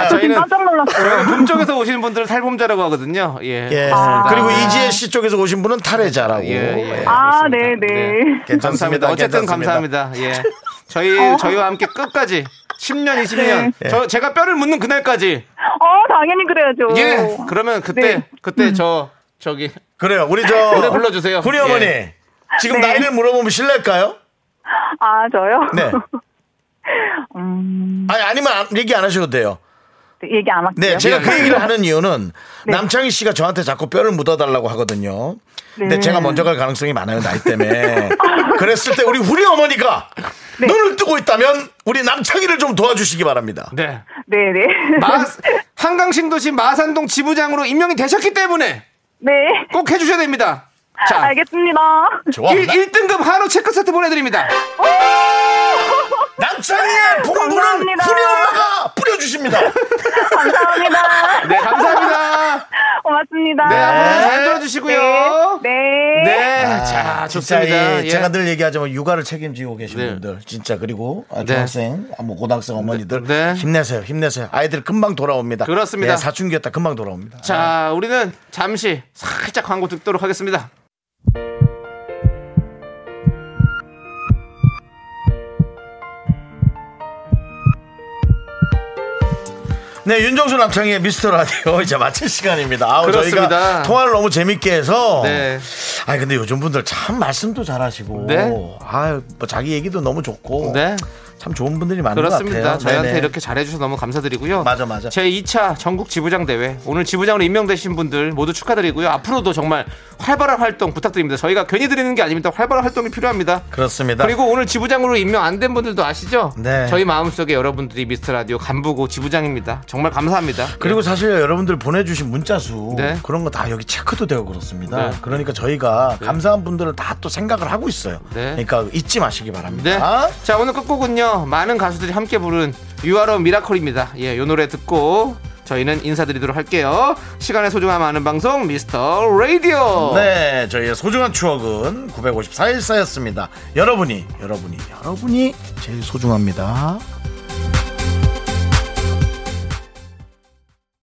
저희는 깜짝 놀랐어요. 동쪽에서 오시는 분들은 탈북자라고 하거든요. 그리고 이지혜 씨 쪽에서 오신 분은 탈해자라고. 네네. 괜찮습니다. 어쨌든 감사합니다. 저희와 함께 끝까지. 10년, 20년. 네. 제가 뼈를 묻는 그날까지. 당연히 그래야죠. 예. 그러면 그때, 네. 그때 저기. 그래요. 우리 노래 불러주세요. 우리 어머니. 예. 지금 네. 나이를 물어보면 실례일까요? 아, 저요? 네. 아니면 얘기 안 하셔도 돼요. 얘기 안 할게요. 네, 제가 그 얘기를 하는 이유는 네. 남창희 씨가 저한테 자꾸 뼈를 묻어달라고 하거든요. 네. 근데 제가 먼저 갈 가능성이 많아요, 나이 때문에. 그랬을 때 우리 어머니가 네. 눈을 뜨고 있다면 우리 남창희를 좀 도와주시기 바랍니다. 네. 네네. 한강신도시 마산동 지부장으로 임명이 되셨기 때문에 네. 꼭 해주셔야 됩니다. 자, 알겠습니다. 1등급 한우 체크 세트 보내드립니다. 남창희의 봉분은 우리 엄마가 뿌려주십니다. 감사합니다. 네, 감사합니다. 고맙습니다. 네, 한번 잘 들어주시고요. 네. 네. 네. 아, 자, 좋습니다. 예. 제가 늘 얘기하자면 육아를 책임지고 계신 네. 분들, 진짜 그리고 중학생, 네. 고등학생 어머니들 네. 힘내세요, 힘내세요. 아이들 금방 돌아옵니다. 그렇습니다. 네, 사춘기였다 금방 돌아옵니다. 자, 우리는 잠시 살짝 광고 듣도록 하겠습니다. 네, 윤정수 남창희의 미스터라디오 이제 마칠 시간입니다. 저희가 통화를 너무 재밌게 해서 네. 아니 근데 요즘 분들 참 말씀도 잘하시고 네. 자기 얘기도 너무 좋고 네. 참 좋은 분들이 많은 그렇습니다. 것 같아요. 저희한테 네네. 이렇게 잘해주셔서 너무 감사드리고요. 맞아. 제2차 전국 지부장 대회 오늘 지부장으로 임명되신 분들 모두 축하드리고요. 앞으로도 정말 활발한 활동 부탁드립니다. 저희가 괜히 드리는 게 아닙니다. 활발한 활동이 필요합니다. 그렇습니다. 그리고 오늘 지부장으로 임명 안 된 분들도 아시죠? 네. 저희 마음속에 여러분들이 미스터라디오 간부고 지부장입니다. 정말 감사합니다. 그리고 사실 여러분들 보내주신 문자 수 네. 그런 거 다 여기 체크도 되고 그렇습니다. 네. 그러니까 저희가 네. 감사한 분들을 다 또 생각을 하고 있어요. 네. 그러니까 잊지 마시기 바랍니다. 네. 자, 오늘 끝곡은요. 많은 가수들이 함께 부른 You Are a Miracle입니다. 예, 요 노래 듣고 저희는 인사드리도록 할게요. 시간의 소중함 아는 방송 미스터 라디오. 네, 저희의 소중한 추억은 954일 쌓였습니다. 여러분이 제일 소중합니다.